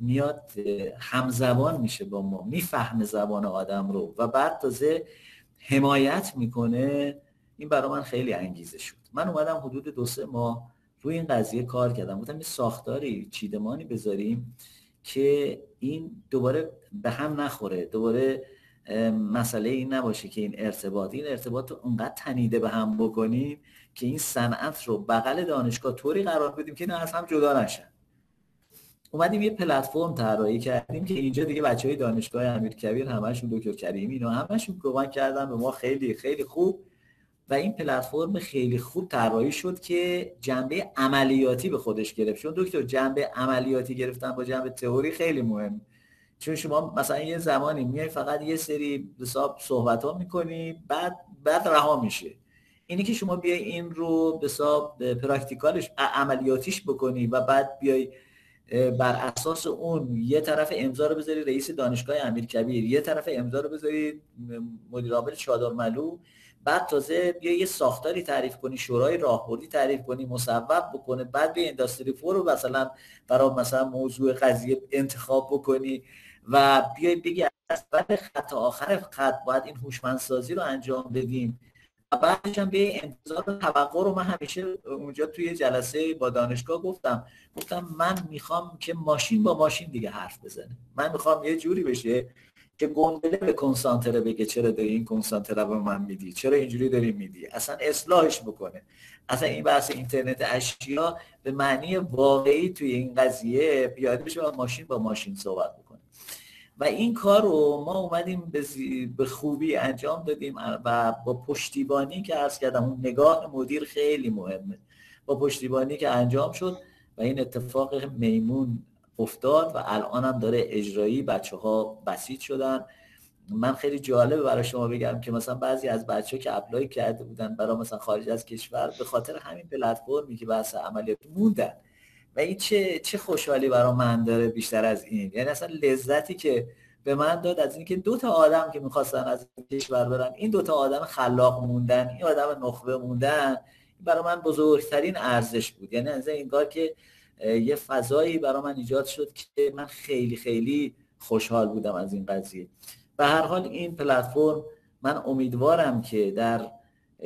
میاد همزبان میشه با ما، میفهمه زبان آدم رو و بعد تازه حمایت میکنه، این برای من خیلی انگیزه شد. من اومدم حدود 2-3 ماه روی این قضیه کار کردم، گفتم یه ساختاری چیدمانی بذاریم که این دوباره به هم نخوره، دوباره مسئله این نباشه که این ارتباط رو انقدر تنیده به هم بکنیم که این صنعت رو بغل دانشگاه طوری قرار بدیم که اینا از هم جدا نشن. اومدیم یه پلتفرم طراحی کردیم که اینجا دیگه بچهای دانشگاه امیرکبیر همشون دکتر کریمی اینا همشون کمک کردن به ما خیلی خیلی خوب و این پلتفرم خیلی خوب طراحی شد که جنبه عملیاتی به خودش گرفت. چون دکتر جنبه عملیاتی گرفتن با جنبه تئوری خیلی مهم، چون شما مثلا یه زمانی میای فقط یه سری صحبت‌ها می‌کنی بعد رها میشه. اینی که شما بیای این رو به پراکتیکالش عملیاتیش بکنی و بعد بیای بر اساس اون یه طرف امضا رو بذاری رئیس دانشگاه امیرکبیر، یه طرف امضا رو بذاری مدیر عامل چادرملو، بعد تازه بیا یه ساختاری تعریف کنی، شورای راهبردی تعریف کنی، مصوب بکنه، بعد بیا اینداستری فور رو مثلا موضوع قضیه انتخاب بکنی و بیای بگی از اول خط تا آخر خط باید این هوشمندسازی رو انجام بدیم. بعدش هم به انتظار توقع رو من همیشه اونجا توی جلسه با دانشگاه گفتم من میخوام که ماشین با ماشین دیگه حرف بزنه، من میخوام یه جوری بشه که گندله به کنسانتره بگه چرا داری این کنسانتره به من میدی، چرا اینجوری داری میدی، اصلا اصلاحش بکنه. اصلا این بحث اینترنت اشیا به معنی واقعی توی این قضیه بیاد بشه و ماشین با ماشین صحبت بکنه و این کار رو ما اومدیم به خوبی انجام دادیم و با پشتیبانی که عرض کردم اون نگاه مدیر خیلی مهمه، با پشتیبانی که انجام شد و این اتفاق میمون افتاد و الان هم داره اجرایی بچه‌ها بسیج شدن. من خیلی جالبه برای شما بگم که مثلا بعضی از بچه‌ها که اپلای کرده بودن برای مثلا خارج از کشور به خاطر همین پلتفرمی که بحث عملیات موندن و این چه خوشحالی برای من داره بیشتر از این. یعنی اصلا لذتی که به من داد از اینکه 2 تا آدم که میخواستن از کشور برن، این 2 تا آدم خلاق موندن، این آدم نخبه موندن، این برای من بزرگترین ارزش بود. یعنی از این کار که یه فضایی برای من ایجاد شد که من خیلی خیلی خوشحال بودم از این قضیه. به هر حال این پلتفرم من امیدوارم که در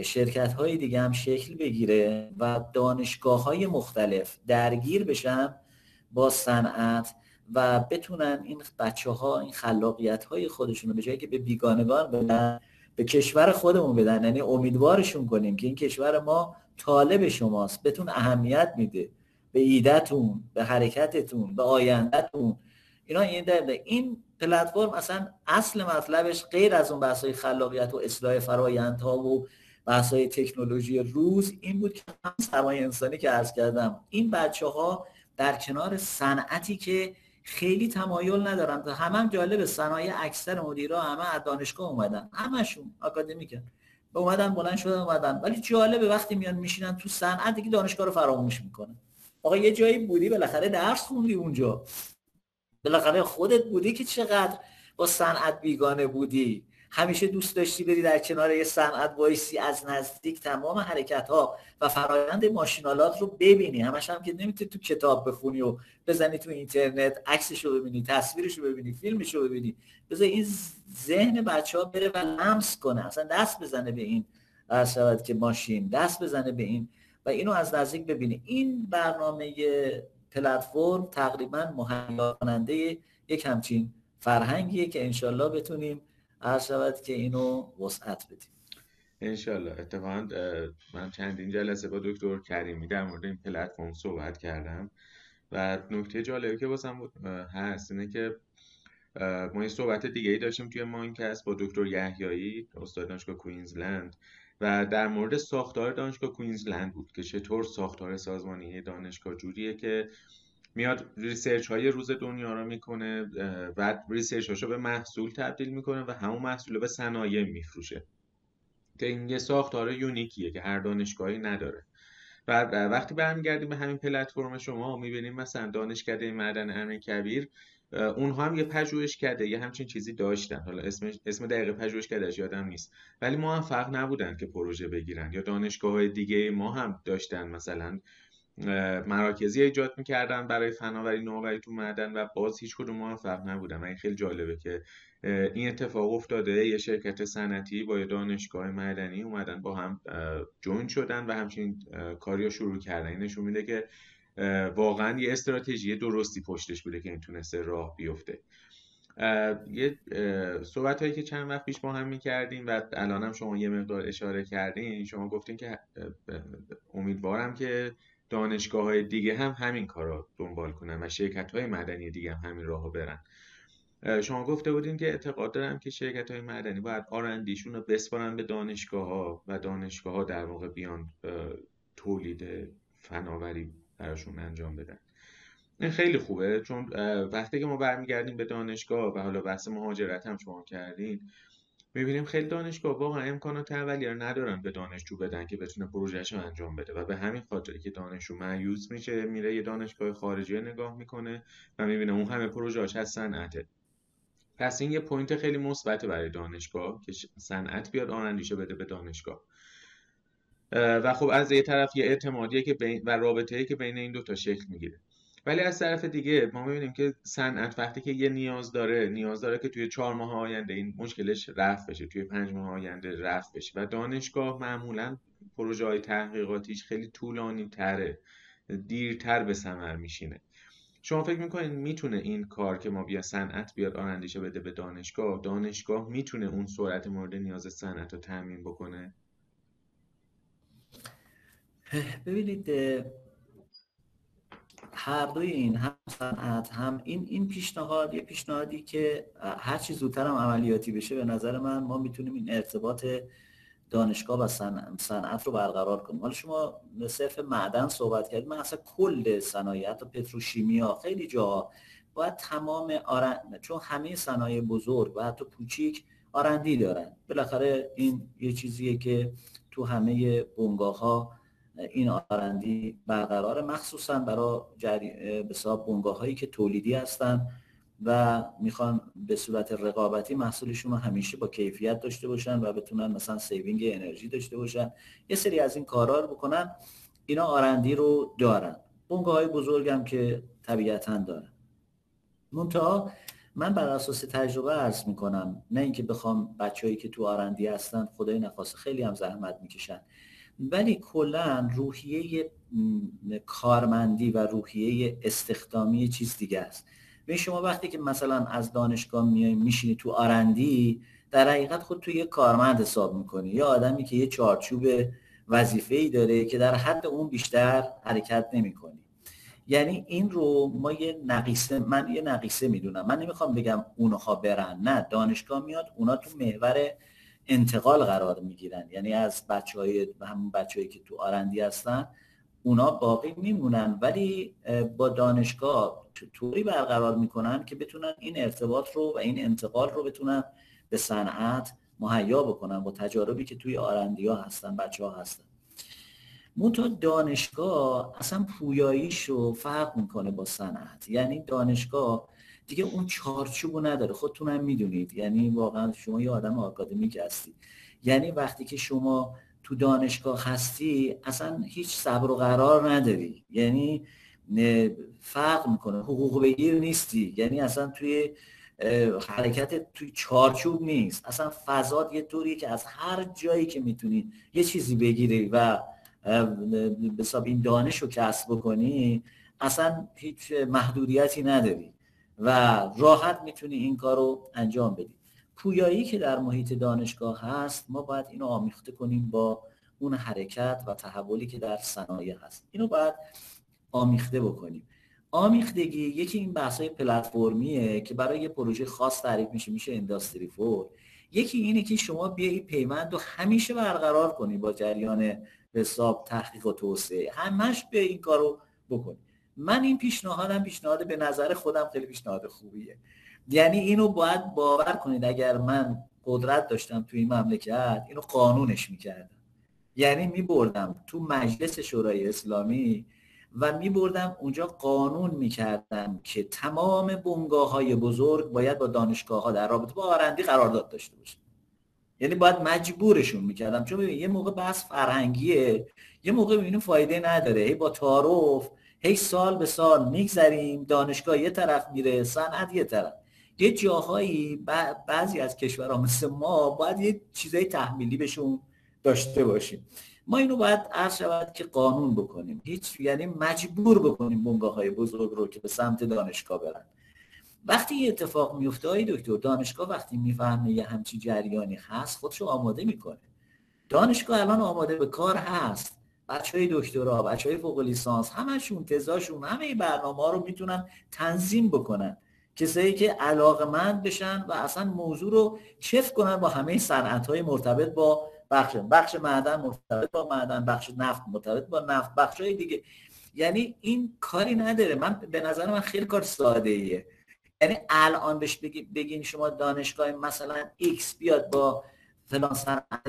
شرکت‌های دیگه هم شکل بگیره و دانشگاه‌های مختلف درگیر بشن با صنعت و بتونن این بچه‌ها این خلاقیت‌های خودشون رو به جایی که به بیگانگان بدن به کشور خودمون بدن. یعنی امیدوارشون کنیم که این کشور ما طالب شماست، بهتون اهمیت میده، به ایده‌تون، به حرکتتون، به آینده‌تون. اینا این پلتفرم اصلا اصل مطلبش غیر از اون بحث‌های خلاقیت و اصلاح فرآیندها و بحث‌های تکنولوژی روز این بود که هم سرمایه انسانی که عرض کردم، این بچه‌ها در کنار صنعتی که خیلی تمایل ندارن، همه جالب صنایع، اکثر مدیرا همه از دانشگاه اومدن، همشون آکادمیکن و اومدن بلند شدن اومدن، ولی جالبه وقتی میان میشینن تو صنعت دیگه دانشگاه رو فراموش میکنن. آقا یه جایی بودی بالاخره درس خوندی، اونجا بالاخره خودت بودی که چقدر با صنعت بیگانه بودی، همیشه دوست داشتی بری در کنار یه صنعت وایسی از نزدیک تمام حرکت‌ها و فرایند ماشینالات رو ببینی، همش هم که نمیتونی تو کتاب بخونی و بزنی تو اینترنت عکسش رو ببینی، تصویرش رو ببینی، فیلمش رو ببینی. بذار این ذهن بچه‌ها بره و لمس کنه، اصلا دست بزنه به این اشیاء که ماشین، دست بزنه به این و اینو از نزدیک ببینی. این برنامه پلتفرم تقریبا مهیا کننده یک همچین فرهنگیه که انشالله بتونیم عرض شود که اینو وسعت بدیم انشالله. اتفاقا من چندین جلسه با دکتر کریمی در مورد این پلتفرم صحبت کردم و نکته جالبی که واسم هست اینه که ما این صحبت دیگه ای داشتیم توی مانکاست با دکتر یحیایی استاد دانشگاه کوئینزلند و در مورد ساختار دانشگاه کوئینزلند بود که چطور ساختار سازمانی دانشگاه جوریه که میاد ریسرچ های روز دنیا رو میکنه و ریسرچ هاشو به محصول تبدیل میکنه و همون محصول به صنایع میفروشه که این یه ساختار یونیکیه که هر دانشگاهی نداره. و وقتی برمیگردیم به همین پلتفرم شما میبینیم مثلا دانشکده معدن امیرکبیر اونها هم یه پژوهشکده یه همچین چیزی داشتن، حالا اسم دقیق پژوهشکدهش یادم نیست، ولی موفق نبودن که پروژه بگیرن. یا دانشگاه‌های دیگه ما هم داشتن مثلا مراکزی ایجاد میکردن برای فناوری نوآوری تو معدن و باز هیچ کدوم موفق نبودن. و این خیلی جالبه که این اتفاق افتاده، یه شرکت صنعتی با یه دانشگاه معدنی اومدن با هم جوین شدن و همچین کاریا شروع کردن. این نشون میده که واقعا یه استراتژی درستی پشتش بوده که این تونسته راه بیفته. یه صحبت هایی که چند وقت پیش ما هم میکردیم و الان هم شما یه مقدار اشاره کردین، شما گفتین که امیدوارم که دانشگاه‌های دیگه هم همین کارا دنبال کنن و شرکت‌های معدنی دیگه هم همین راهو برن. شما گفته بودین که اعتقاد دارم که شرکت‌های معدنی باید آرندیشون رو بسپارن به دانشگاه‌ها و دانشگاه‌ها در واقع بیان تولید فناوری براشون انجام بدن. این خیلی خوبه چون وقتی که ما برمیگردیم به دانشگاه و حالا بحث مهاجرت هم شما کردین، می‌بینیم خیلی دانشگاه واقعا امکانات اولیه رو ندارن به دانشجو بدن که بتونه پروژه‌شو انجام بده و به همین خاطری که دانشجو مایوس میشه، میره یه دانشگاه خارجی نگاه میکنه و می‌بینه اون همه پروژه‌اش از صنعته. پس این یه پوینت خیلی مثبته برای دانشگاه که صنعت بیاد آرندیشه بده به دانشگاه. و خب از یه طرف یه اعتمادیه که بین و رابطه‌ای که بین این دو تا شکل میگیره. ولی از طرف دیگه ما می‌بینیم که صنعت وقتی که یه نیاز داره که توی 4 ماه آینده این مشکلش رفع بشه، توی 5 ماه آینده رفع بشه و دانشگاه معمولاً پروژه‌های تحقیقاتیش خیلی طولانی‌تره، دیرتر به ثمر می‌شینه. شما فکر می‌کنید میتونه این کار که ما بیا صنعت بیاد آرندیشه بده به دانشگاه، دانشگاه میتونه اون سرعت مورد نیاز صنعت رو تامین بکنه؟ ببینید هر دوی این، هم صنعت هم این پیشنهاد، یه پیشنهادی که هر چی زودتر هم عملیاتی بشه به نظر من ما میتونیم این ارتباط دانشگاه و صنعت رو برقرار کنیم. حالا شما صرف معدن صحبت کردید، من اصلا کل صنایع و پتروشیمیا خیلی جا باید تمام چون همه صنایع بزرگ و حتی کوچیک آرندی دارن. بالاخره این یه چیزیه که تو همه بنگاه‌ها این آرندی برقرار، مخصوصا برای بنگاه‌هایی که تولیدی هستن و میخوان به صورت رقابتی محصولشون رو همیشه با کیفیت داشته باشن و بتونن مثلا سیوینگ انرژی داشته باشن، یه سری از این کارا رو بکنن. اینا آرندی رو دارن، بنگاه‌های بزرگم که طبیعتاً دارن. منتها من بر اساس تجربه عرض میکنم، نه اینکه بخوام بچه‌ای که تو آرندی هستن خدای نخواسته خیلی هم زحمت میکشن، ولی کلا روحیه کارمندی و روحیه استخدامی چیز دیگه است. و شما وقتی که مثلا از دانشگاه میای میشینی تو آرندی، در حقیقت خود تو یه کارمند حساب میکنی، یه آدمی که یه چارچوب وظیفه‌ای داره که در حد اون بیشتر حرکت نمیکنی. یعنی این رو ما یه نقیصه، من یه نقیصه میدونم. من نمیخوام بگم اونها برن، نه، دانشگاه میاد اونا تو محور انتقال قرار میگیرن، یعنی از بچهای همون بچهایی که تو آرندی هستن اونا باقی میمونن، ولی با دانشگاه طوری برقرار میکنن که بتونن این ارتباط رو و این انتقال رو بتونن به صنعت مهیا بکنن، با تجاربی که توی آرندیا هستن بچه ها هستن. منتها دانشگاه اصلا پویاییش رو فرق میکنه با صنعت، یعنی دانشگاه دیگه اون چارچوبو نداره، خودتونم میدونید، یعنی واقعا شما یه آدم آکادمیک هستی، یعنی وقتی که شما تو دانشگاه هستی اصلا هیچ صبر و قرار نداری، یعنی فرق میکنه، حقوق بگیر نیستی، یعنی اصلا توی حرکت توی چارچوب نیست، اصلا فضا یه طوریه که از هر جایی که میتونی یه چیزی بگیری و به حساب این دانش رو کسب بکنی، اصلا هیچ محدودیتی نداری و راحت میتونی این کار رو انجام بدی. پویایی که در محیط دانشگاه هست ما باید اینو آمیخته کنیم با اون حرکت و تحولی که در صنایع هست، اینو باید آمیخته بکنیم. آمیختگی یکی این بحثای پلتفرمیه که برای یه پروژه خاص تعریف میشه، میشه اینداستری فور. یکی اینه که شما بیایی پیوند رو همیشه برقرار کنی با جریان حساب تحقیق و توسعه، همش به این کارو بکنی. من این پیشنهاد به نظر خودم خیلی پیشنهاد خوبیه، یعنی اینو باید باور کنید، اگر من قدرت داشتم توی این مملکت اینو قانونش میکردم، یعنی میبردم تو مجلس شورای اسلامی و میبردم اونجا قانون میکردم که تمام بنگاه‌های بزرگ باید با دانشگاه‌ها در رابطه با آرندی قرارداد داشته باشه، یعنی باید مجبورشون میکردم. چون یه موقع بحث فرهنگیه، یه موقع ببینیم فایده نداره، هی با تعارف هی سال به سال میگذریم، دانشگاه یه طرف میره، صنعت یه طرف. یه جاهایی بعضی از کشورها مثل ما باید یه چیزای تحمیلی بهشون داشته باشیم. ما اینو باید عرض شود که قانون بکنیم، هیچ یعنی مجبور بکنیم بنگاه‌های بزرگ رو که به سمت دانشگاه برن. وقتی یه اتفاق میفته های دکتر، دانشگاه وقتی میفهمه یه همچین جریانی هست خودشو آماده میکنه. دانشگاه الان آماده به کار هست، بچهای دکترا، بچهای فوق لیسانس، همشون تزاشون، همه برنامه‌ها رو میتونن تنظیم بکنن، کسایی که علاقمند بشن و اصلا موضوع رو چفت کنن با همه صنعت‌های مرتبط با بخش معدن مرتبط با معدن، بخش نفت مرتبط با نفت، بخشای دیگه، یعنی این کاری نداره. من به نظر من خیلی کار ساده ایه، یعنی الان بهش بگین شما دانشگاه مثلا ایکس بیاد با فلان صنعت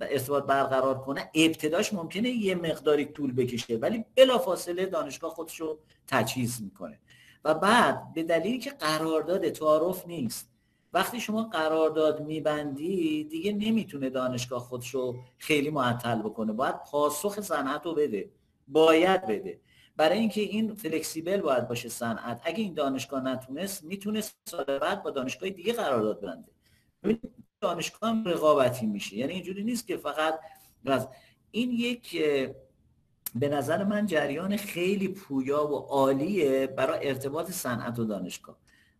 ارتباط برقرار کنه، ابتداش ممکنه یه مقداری طول بکشه، ولی بلافاصله دانشگاه خودش رو تجهیز میکنه و بعد به دلیلی که قرارداد تعارف نیست، وقتی شما قرارداد میبندی دیگه نمیتونه دانشگاه خودشو خیلی معطل بکنه، باید پاسخ صنعت رو بده، باید بده، برای اینکه این فلکسیبل باید باشه صنعت. اگه این دانشگاه نتونست، میتونست سال بعد با دانشگاه دیگه قرارداد بنده. دانشگاه هم رقابتی میشه، یعنی اینجوری نیست که فقط این یک به نظر من جریان خیلی پویا و عالیه برای ارتباط صنعت و دانشگاه.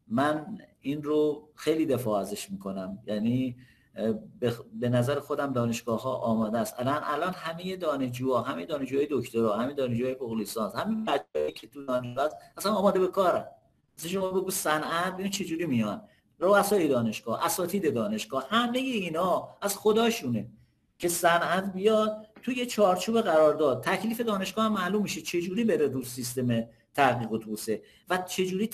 من این رو خیلی دفاع ازش میکنم، یعنی به نظر خودم دانشگاه ها آماده است. الان همه دانشجوها، همه دانشجوهای دکترا، همه دانشجوهای فوق لیسانس، همه بچه‌ای که تو دانشگاه اصلا آماده به کارن. مثلا شما بگو صنعت، ببین چه جوری میان. رؤسای دانشگاه، اساتید دانشگاه، همه اینا از خداشونه که صنعت بیاد تو یه چارچوب قرارداد. تکلیف دانشگاه هم معلوم میشه، چه جوری بره رو سیستم تحقیق و توسعه و چجوری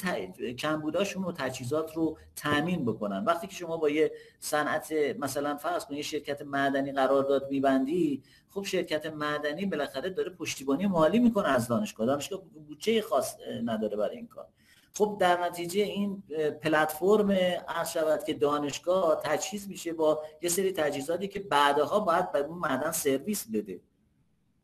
کمبوداشون و تجهیزات رو تامین بکنن. وقتی که شما با یه صنعت مثلا فرض کنید یه شرکت معدنی قرارداد میبندی، خب شرکت معدنی بالاخره داره پشتیبانی مالی میکنه از دانشگاه، دانشگاه بودجه خاص نداره برای این کار. خب در نتیجه این پلتفرم عرض شود که دانشگاه تجهیز میشه با یه سری تجهیزاتی که بعدها باید به اون معدن سرویس بده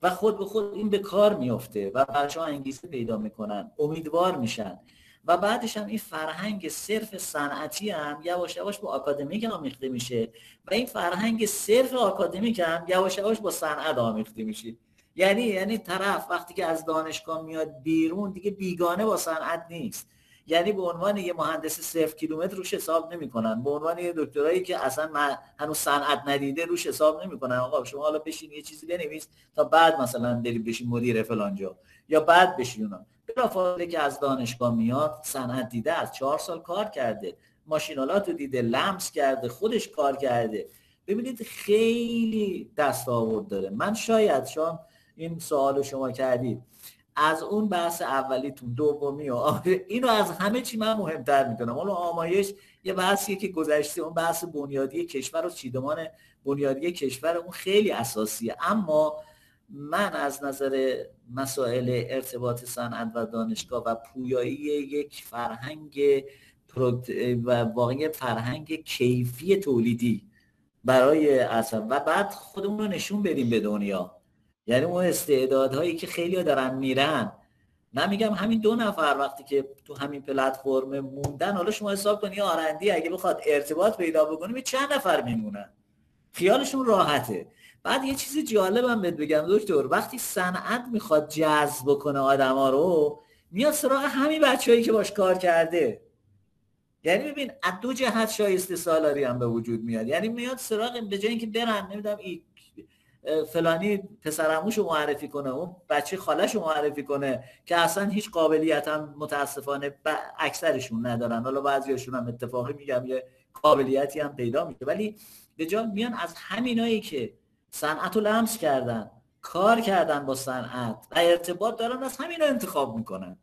و خود به خود این به کار میفته و بچه‌ها انگیزه پیدا میکنن، امیدوار میشن و بعدش هم این فرهنگ صرف صنعتی هم یواش یواش با آکادمیک آمیخته میشه و این فرهنگ صرف آکادمیک هم یواش یواش با صنعت آمیخته میشه. یعنی طرف وقتی که از دانشگاه میاد بیرون دیگه بیگانه با صنعت نیست، یعنی به عنوان یه مهندس 0 کیلومتر روش حساب نمی‌کنن، به عنوان یه دکترایی که اصلا هنوز صنعت ندیده روش حساب نمی‌کنن. آقا شما حالا بشین یه چیزی بنویس تا بعد مثلا دلیل بشین مدیر فلان جا یا بعد بشین اونا. بلافاصله که از دانشگاه میاد صنعت دیده، از 4 سال کار کرده، ماشینالاتو دیده، لمس کرده، خودش کار کرده. ببینید خیلی دستاورد داره. من شاید این سوالو شما کردید از اون بحث اولیتون دومی و اینو از همه چی من مهمتر میدونم. حالا آمایش یه بحثیه که گذشته، اون بحث بنیادی کشور و چیدمان بنیادی کشور اون خیلی اساسیه، اما من از نظر مسائل ارتباط صنعت و دانشگاه و پویایی یک فرهنگ و واقعی فرهنگ کیفی تولیدی برای اصلا و بعد خودمون رو نشون بدیم به دنیا، یعنی اون استعدادهایی که خیلی ها دارن میرن. من میگم همین 2 نفر وقتی که تو همین پلتفرم موندن، حالا شما حساب کنی آرندی اگه بخواد ارتباط پیدا بکنه چند نفر میمونن، خیالشون راحته. بعد یه چیز جالبم بهت بگم دکتر، وقتی صنعت میخواد جذب کنه آدما رو میاد سراغ همین بچه‌هایی که باش کار کرده، یعنی ببین از 2 جهت شایسته سالاری هم به وجود میاد، یعنی میاد سراغ به جای اینکه برن نمیدونم فلانی پسرعموشو معرفی کنه، اون بچه خاله‌شو معرفی کنه که اصلا هیچ قابلیت هم متاسفانه اکثرشون ندارن، حالا بعضیاشون هم اتفاقی میگم یه قابلیتی هم پیدا میشه، ولی به جا میان از همینایی که صنعتو لمس کردن، کار کردن با صنعت و ارتباط دارن، از همینا انتخاب میکنن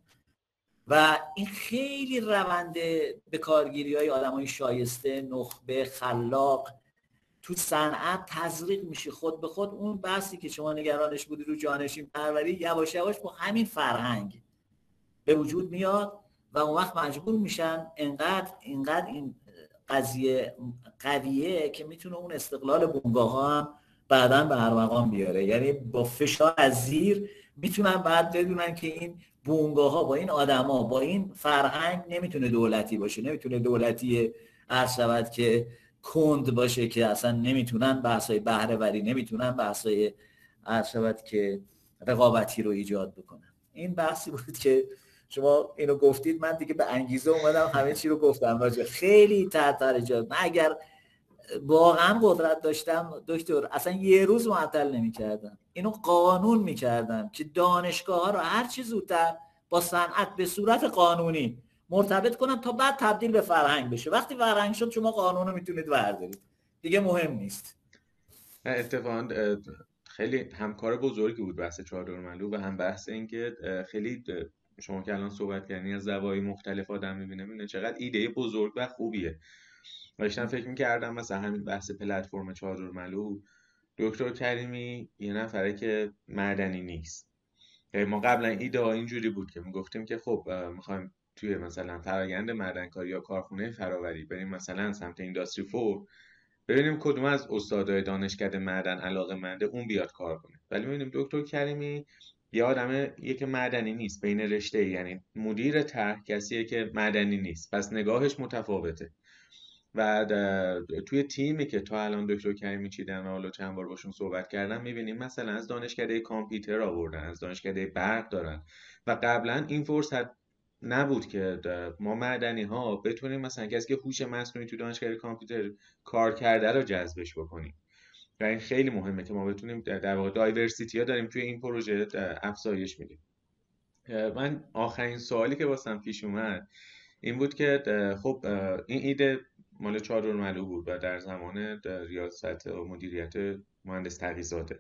و این خیلی روند به کارگیری‌های آدمای شایسته، نخبه، خلاق تو صنعت تزریق میشه خود به خود. اون بحثی که شما نگرانش بودی رو جانشین پروری یواش یواش با همین فرهنگ به وجود میاد و اون وقت مجبور میشن اینقدر این قضیه قویه که میتونه اون استقلال بنگاه ها هم بعدن به ارمغان بیاره، یعنی با فشار از زیر میتونن بعد بدونن که این بنگاه ها با این آدما با این فرهنگ نمیتونه دولتی باشه، نمیتونه دولتی عرض که کند باشه که اصلا نمیتونن بحثای بهره‌وری، نمیتونن بحثای عرشبت که رقابتی رو ایجاد بکنن. این بحثی بود که شما اینو گفتید، من دیگه به انگیزه اومدم همه چی رو گفتم راجع. خیلی تعطیل ایجاد، من اگر واقعا قدرت داشتم دکتر اصلا یه روز معطل نمی‌کردم، اینو قانون می‌کردم که دانشگاه‌ها رو هر چی زودتر با صنعت به صورت قانونی مرتبط کنم تا بعد تبدیل به فرهنگ بشه. وقتی فرهنگ شد شما قانون رو میتونید بردارید، دیگه مهم نیست. نه اتفاقاً خیلی همکار بزرگی بود بحث چادرملو و هم بحث این که خیلی شما که الان صحبت کردین از زوایای مختلف آدم میبینه چقدر ایده بزرگ و خوبیه. داشتم فکر میکردم مثلا همین بحث پلتفرم چادرملو، دکتر کریمی یه نفره که معدنی نیست. ما قبلا ایده اینجوری بود که میگفتیم که خب میخوایم توی مثلا فرآیند معدنکاری یا کارخونه فراوری بریم مثلا سمت اینداستری فور، ببینیم کدوم از استادای دانشکده معدن علاقه‌منده اون بیاد کار کنه. ولی ببینیم دکتر کریمی یه آدمه یک معدنی نیست بین رشته، یعنی مدیر طرح کسیه که معدنی نیست، پس نگاهش متفاوته و توی تیمی که تا الان دکتر کریمی چیدن و حالا چند بار باشون صحبت کردم میبینیم مثلا از دانشکده کامپیوتر آوردن، از دانشکده برق دارن و قبلا این فرصت نبود که ما معدنی ها بتونیم مثلا کسی که هوش مصنوعی تو دانشگاه کامپیوتر کار کرده رو جذبش بکنیم و این خیلی مهمه که ما بتونیم در واقع دایورسیتی ها داریم توی این پروژه افزایش میدیم. من آخرین سوالی که واسم پیش اومد این بود که خب این ایده مال چادرملو بود و در زمان ریاست و مدیریت مهندس ترقی زاده.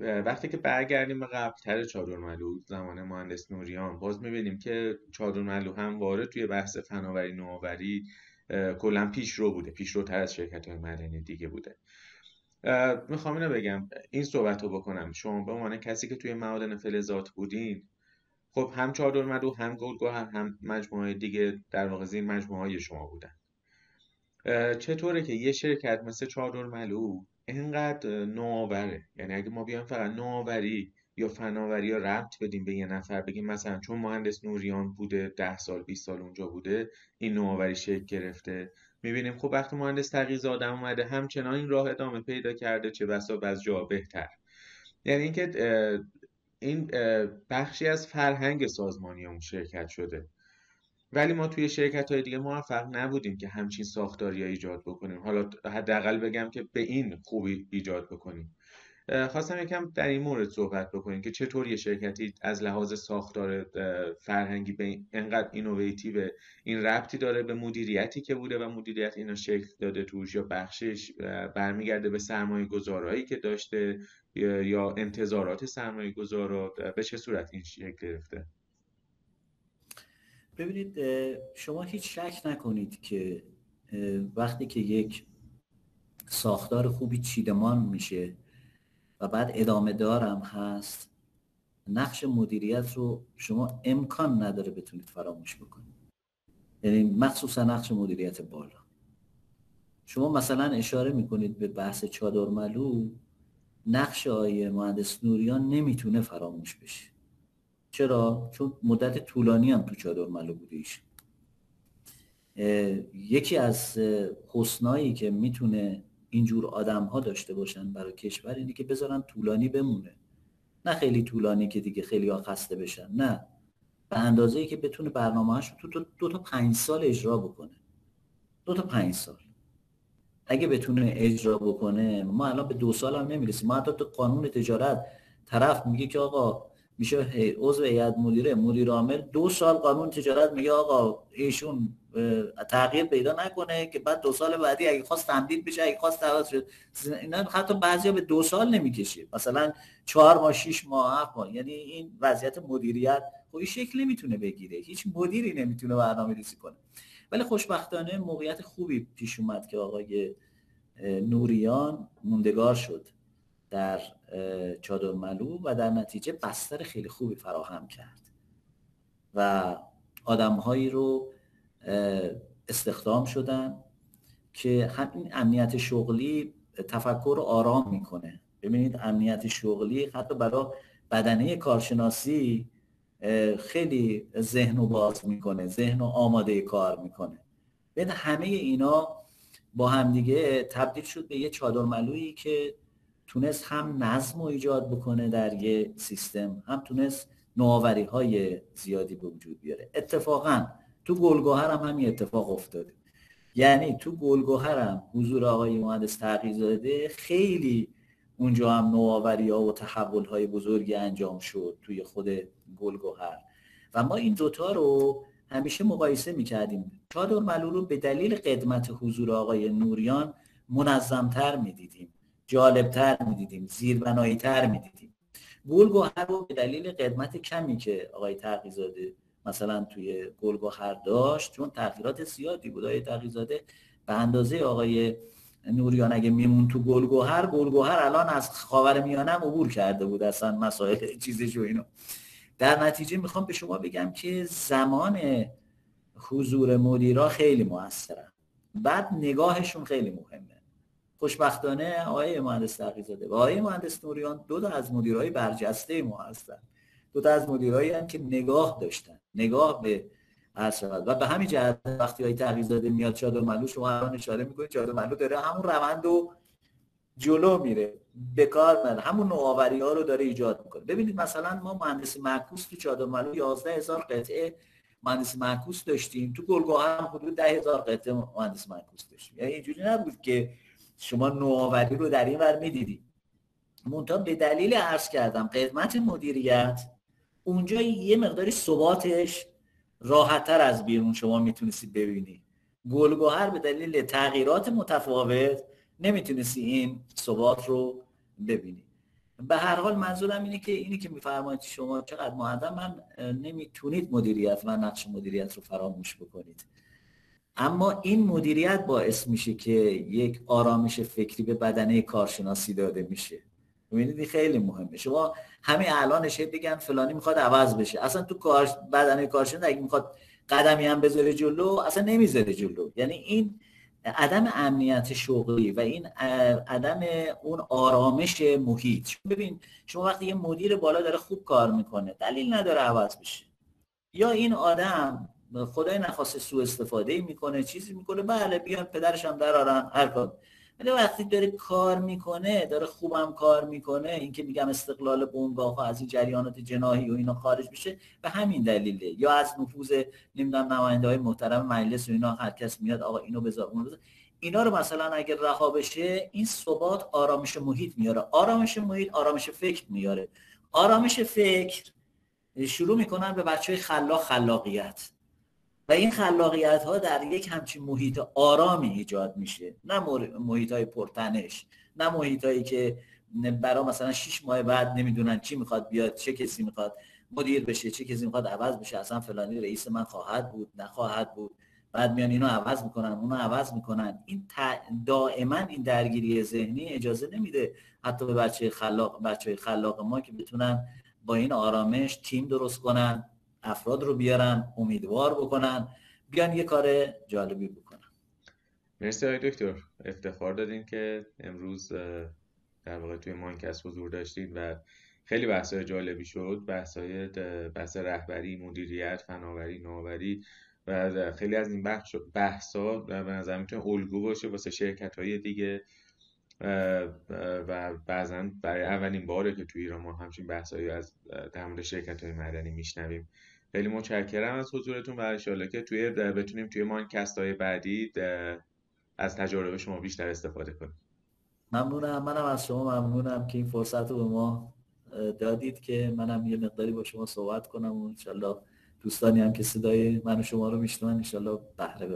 وقتی که برگردیم به قبل‌تر چادرملو زمان مهندس نوریان، باز می‌بینیم که چادرملو هم وارد توی بحث فناوری نوآوری کلاً پیشرو بوده، پیشروتر از شرکت‌های معدنی دیگه بوده. می‌خوام اینو بگم، این صحبت رو بکنم، شما به عنوان کسی که توی معادن فلزات بودین، خب هم چادرملو هم گلگهر هم مجموعه دیگه در واقع زیر مجموعه‌های شما بودن، چطوره که یه شرکت مثل چادرملو اینقدر نوآوره؟ یعنی اگه ما بیایم فقط نوآوری یا فناوری ها ربط بدیم به یه نفر، بگیم مثلا چون مهندس نوریان بوده 10 سال 20 سال اونجا بوده این نوآوری شکل گرفته. میبینیم خب وقتی مهندس ترقی زاده اومده همچنان این راه ادامه پیدا کرده، چه بسا از جا بهتر. یعنی اینکه این بخشی از فرهنگ سازمانی اون شرکت شده. ولی ما توی شرکت‌های دیگه موفق نبودیم که همچین ساختاری‌ها ایجاد بکنیم. حالا حداقل بگم که به این خوبی ایجاد بکنیم. خواستم یکم در این مورد صحبت بکنیم که چطور یه شرکتی از لحاظ ساختار فرهنگی به اینقدر اینوویتیو، این ربطی داره به مدیریتی که بوده و مدیریت اینو شکل داده توش، یا بخشش برمیگرده به سرمایه‌گذارایی که داشته یا انتظارات سرمایه‌گذارا، به چه صورت این شکل گرفته. ببینید، شما هیچ شک نکنید که وقتی که یک ساختار خوبی چیدمان میشه و بعد ادامه دارم هست، نقش مدیریت رو شما امکان نداره بتونید فراموش بکنید. یعنی مخصوصا نقش مدیریت بالا. شما مثلا اشاره میکنید به بحث چادرملو، نقش آقای مهندس نوریان نمیتونه فراموش بشه. چرا؟ چون مدت طولانی هم تو چادرملو بوده ایش. یکی از حسنایی که میتونه اینجور آدم ها داشته باشن برای کشور اینه که بذارن طولانی بمونه. نه خیلی طولانی که دیگه خیلی ها خسته بشن، نه، به اندازه‌ای که بتونه برنامه‌اش رو تو 2 تا 5 سال اجرا بکنه. 2 تا 5 سال اگه بتونه اجرا بکنه، ما الان به 2 سال هم نمیرسیم. ما حتی تو قانون تجارت طرف میگه که آقا میشه عضو هیئت مدیره، مدیر عامل، 2 سال قانون تجارت میگه آقا ایشون تغییر پیدا نکنه که بعد 2 سال بعدی اگه خواست تمدید بشه، اگه خواست عوض شه. اینا حتی بعضیا به 2 سال نمیکشه، مثلا 4 ماه، 6 ماه، 7 ماه. یعنی این وضعیت مدیریت خب این شکلی میتونه بگیره. هیچ مدیری نمیتونه برنامه‌ریزی کنه. ولی خوشبختانه موقعیت خوبی پیش اومد که آقای نوریان موندگار شد در چادرملو و در نتیجه بستر خیلی خوبی فراهم کرد و آدمهایی رو استخدام شدن که همین امنیت شغلی تفکر رو آرام میکنه. ببینید، امنیت شغلی حتی برای بدنه کارشناسی خیلی ذهن رو باز میکنه، ذهن رو آماده کار میکنه. ببین همه اینا با همدیگه تبدیل شد به یه چادرملویی که تونست هم نظم رو ایجاد بکنه در یه سیستم، هم تونست نوآوری های زیادی به وجود بیاره. اتفاقا تو گلگهر هم همین اتفاق افتاده. یعنی تو گلگهر هم حضور آقای مهندس ترقی زاده خیلی اونجا هم نوآوری ها و تحول های بزرگی انجام شد توی خود گلگهر. و ما این دوتا رو همیشه مقایسه میکردیم. چادرملو رو به دلیل قدمت حضور آقای نوریان منظمتر میدیدیم، جالبتر میدیدیم، زیربنایی‌تر میدیدیم. گلگهر رو به دلیل قدمت کمی که آقای ترقی زاده مثلا توی گلگهر داشت، چون تغییرات زیادی بود. آقای ترقی زاده به اندازه آقای نوریان اگه میمون تو گلگهر، گلگهر الان از خاورمیانه عبور کرده بود، اصلا مسائل چیزش و اینا. در نتیجه میخوام به شما بگم که زمان حضور مدیرا خیلی موثره، بعد نگاهشون خیلی مهمه. خوشبختانه آقای مهندس ترقی زاده و آقای مهندس نوریان 2 تا از مدیرای برجسته ما هستن، 2 تا از مدیرایی هستن که نگاه داشتن، نگاه به اثرات. و به همین جهت وقتی آقای ترقی زاده میاد چادرملو، شما الان اشاره میکنید چادرملو داره همون روند رو جلو میره، به کار میره، همون نوآوری ها رو داره ایجاد میکنه. ببینید مثلا ما مهندسی معکوس تو چادرملو 11000 قطعه مهندسی معکوس داشتیم، تو گلگهر هم حدود 10000 قطعه مهندسی معکوس داشتیم. یعنی اینجوری نبود که شما نوآوری رو در این ور میدیدید. منتها به دلیل عرض کردم قدمت مدیریت، اونجا یه مقداری ثباتش راحت‌تر از بیرون شما میتونید ببینید. گلگهر به دلیل تغییرات متفاوت نمیتونید این ثبات رو ببینید. به هر حال منظورم اینه که اینی که میفرمایید شما چقدر مهندم، من نمیتونید مدیریت و نقش مدیریت رو فراموش بکنید. اما این مدیریت باعث میشه که یک آرامش فکری به بدنه کارشناسی داده میشه. ببینید این خیلی مهمه. شما همین الانش بگن فلانی میخواد عوض بشه، اصلا تو بدنه کارشناسی اگه میخواد قدمی هم بذاره جلو، اصلا نمیذاره جلو. یعنی این عدم امنیت شغلی و این عدم اون آرامش محیط. ببین شما وقتی یه مدیر بالا داره خوب کار میکنه دلیل نداره عوض بشه. یا این آدم خدای نخواسته سوء استفاده میکنه، چیزی میکنه، بله بیان پدرش هم در آرن هر کار. ولی وقتی داره کار میکنه، داره خوبم کار میکنه، اینکه میگم استقلال بنگاه از این جریانات جناحی و اینا خارج بشه به همین دلیله. یا از نفوذ نمیدونم نماینده‌های محترم مجلس و اینا هر کس میاد آقا اینو بذار اونو بذار. اینا رو مثلا اگه رها بشه، این ثبات آرامش محیط میاره، آرامش محیط آرامش فکر میاره، آرامش فکر شروع میکنن به بچهای خلاقیت و این خلاقیت ها در یک همچین محیط آرامی ایجاد میشه، نه محیط های پرتنش، نه محیط هایی که برای مثلا 6 ماه بعد نمیدونن چی میخواد بیاد، چه کسی میخواد مدیر بشه، چه کسی میخواد عوض بشه، اصلا فلانی رئیس من خواهد بود نخواهد بود، بعد میان اینو عوض میکنن اونو عوض میکنن. این دائما این درگیری ذهنی اجازه نمیده حتی به بچهای خلاق ما که بتونن با این آرامش تیم درست کنن، افراد رو بیارن، امیدوار بکنن، بیان یه کار جالبی بکنن. مرسی آقای دکتر، افتخار دادین که امروز در واقع توی مانکاست حضور داشتین و خیلی بحث‌های جالبی شد، بحث رهبری، مدیریت، فناوری، نوآوری و خیلی از این بحث‌ها به نظر میتونه الگو باشه واسه شرکت‌های دیگه و بعضا برای اولین باره که توی ایران ما همچین بحثایی از در مورد شرکت‌های معدنی میشنویم. خیلی متشکرم از حضورتون و انشالله که بتونیم توی مانکاست‌های بعدی از تجارب شما بیشتر استفاده کنیم. ممنونم، منم از شما ممنونم که این فرصت رو به ما دادید که منم یه مقداری با شما صحبت کنم و انشالله دوستانی هم که صدای من و شما رو میشنون انشالله بهره ببرن.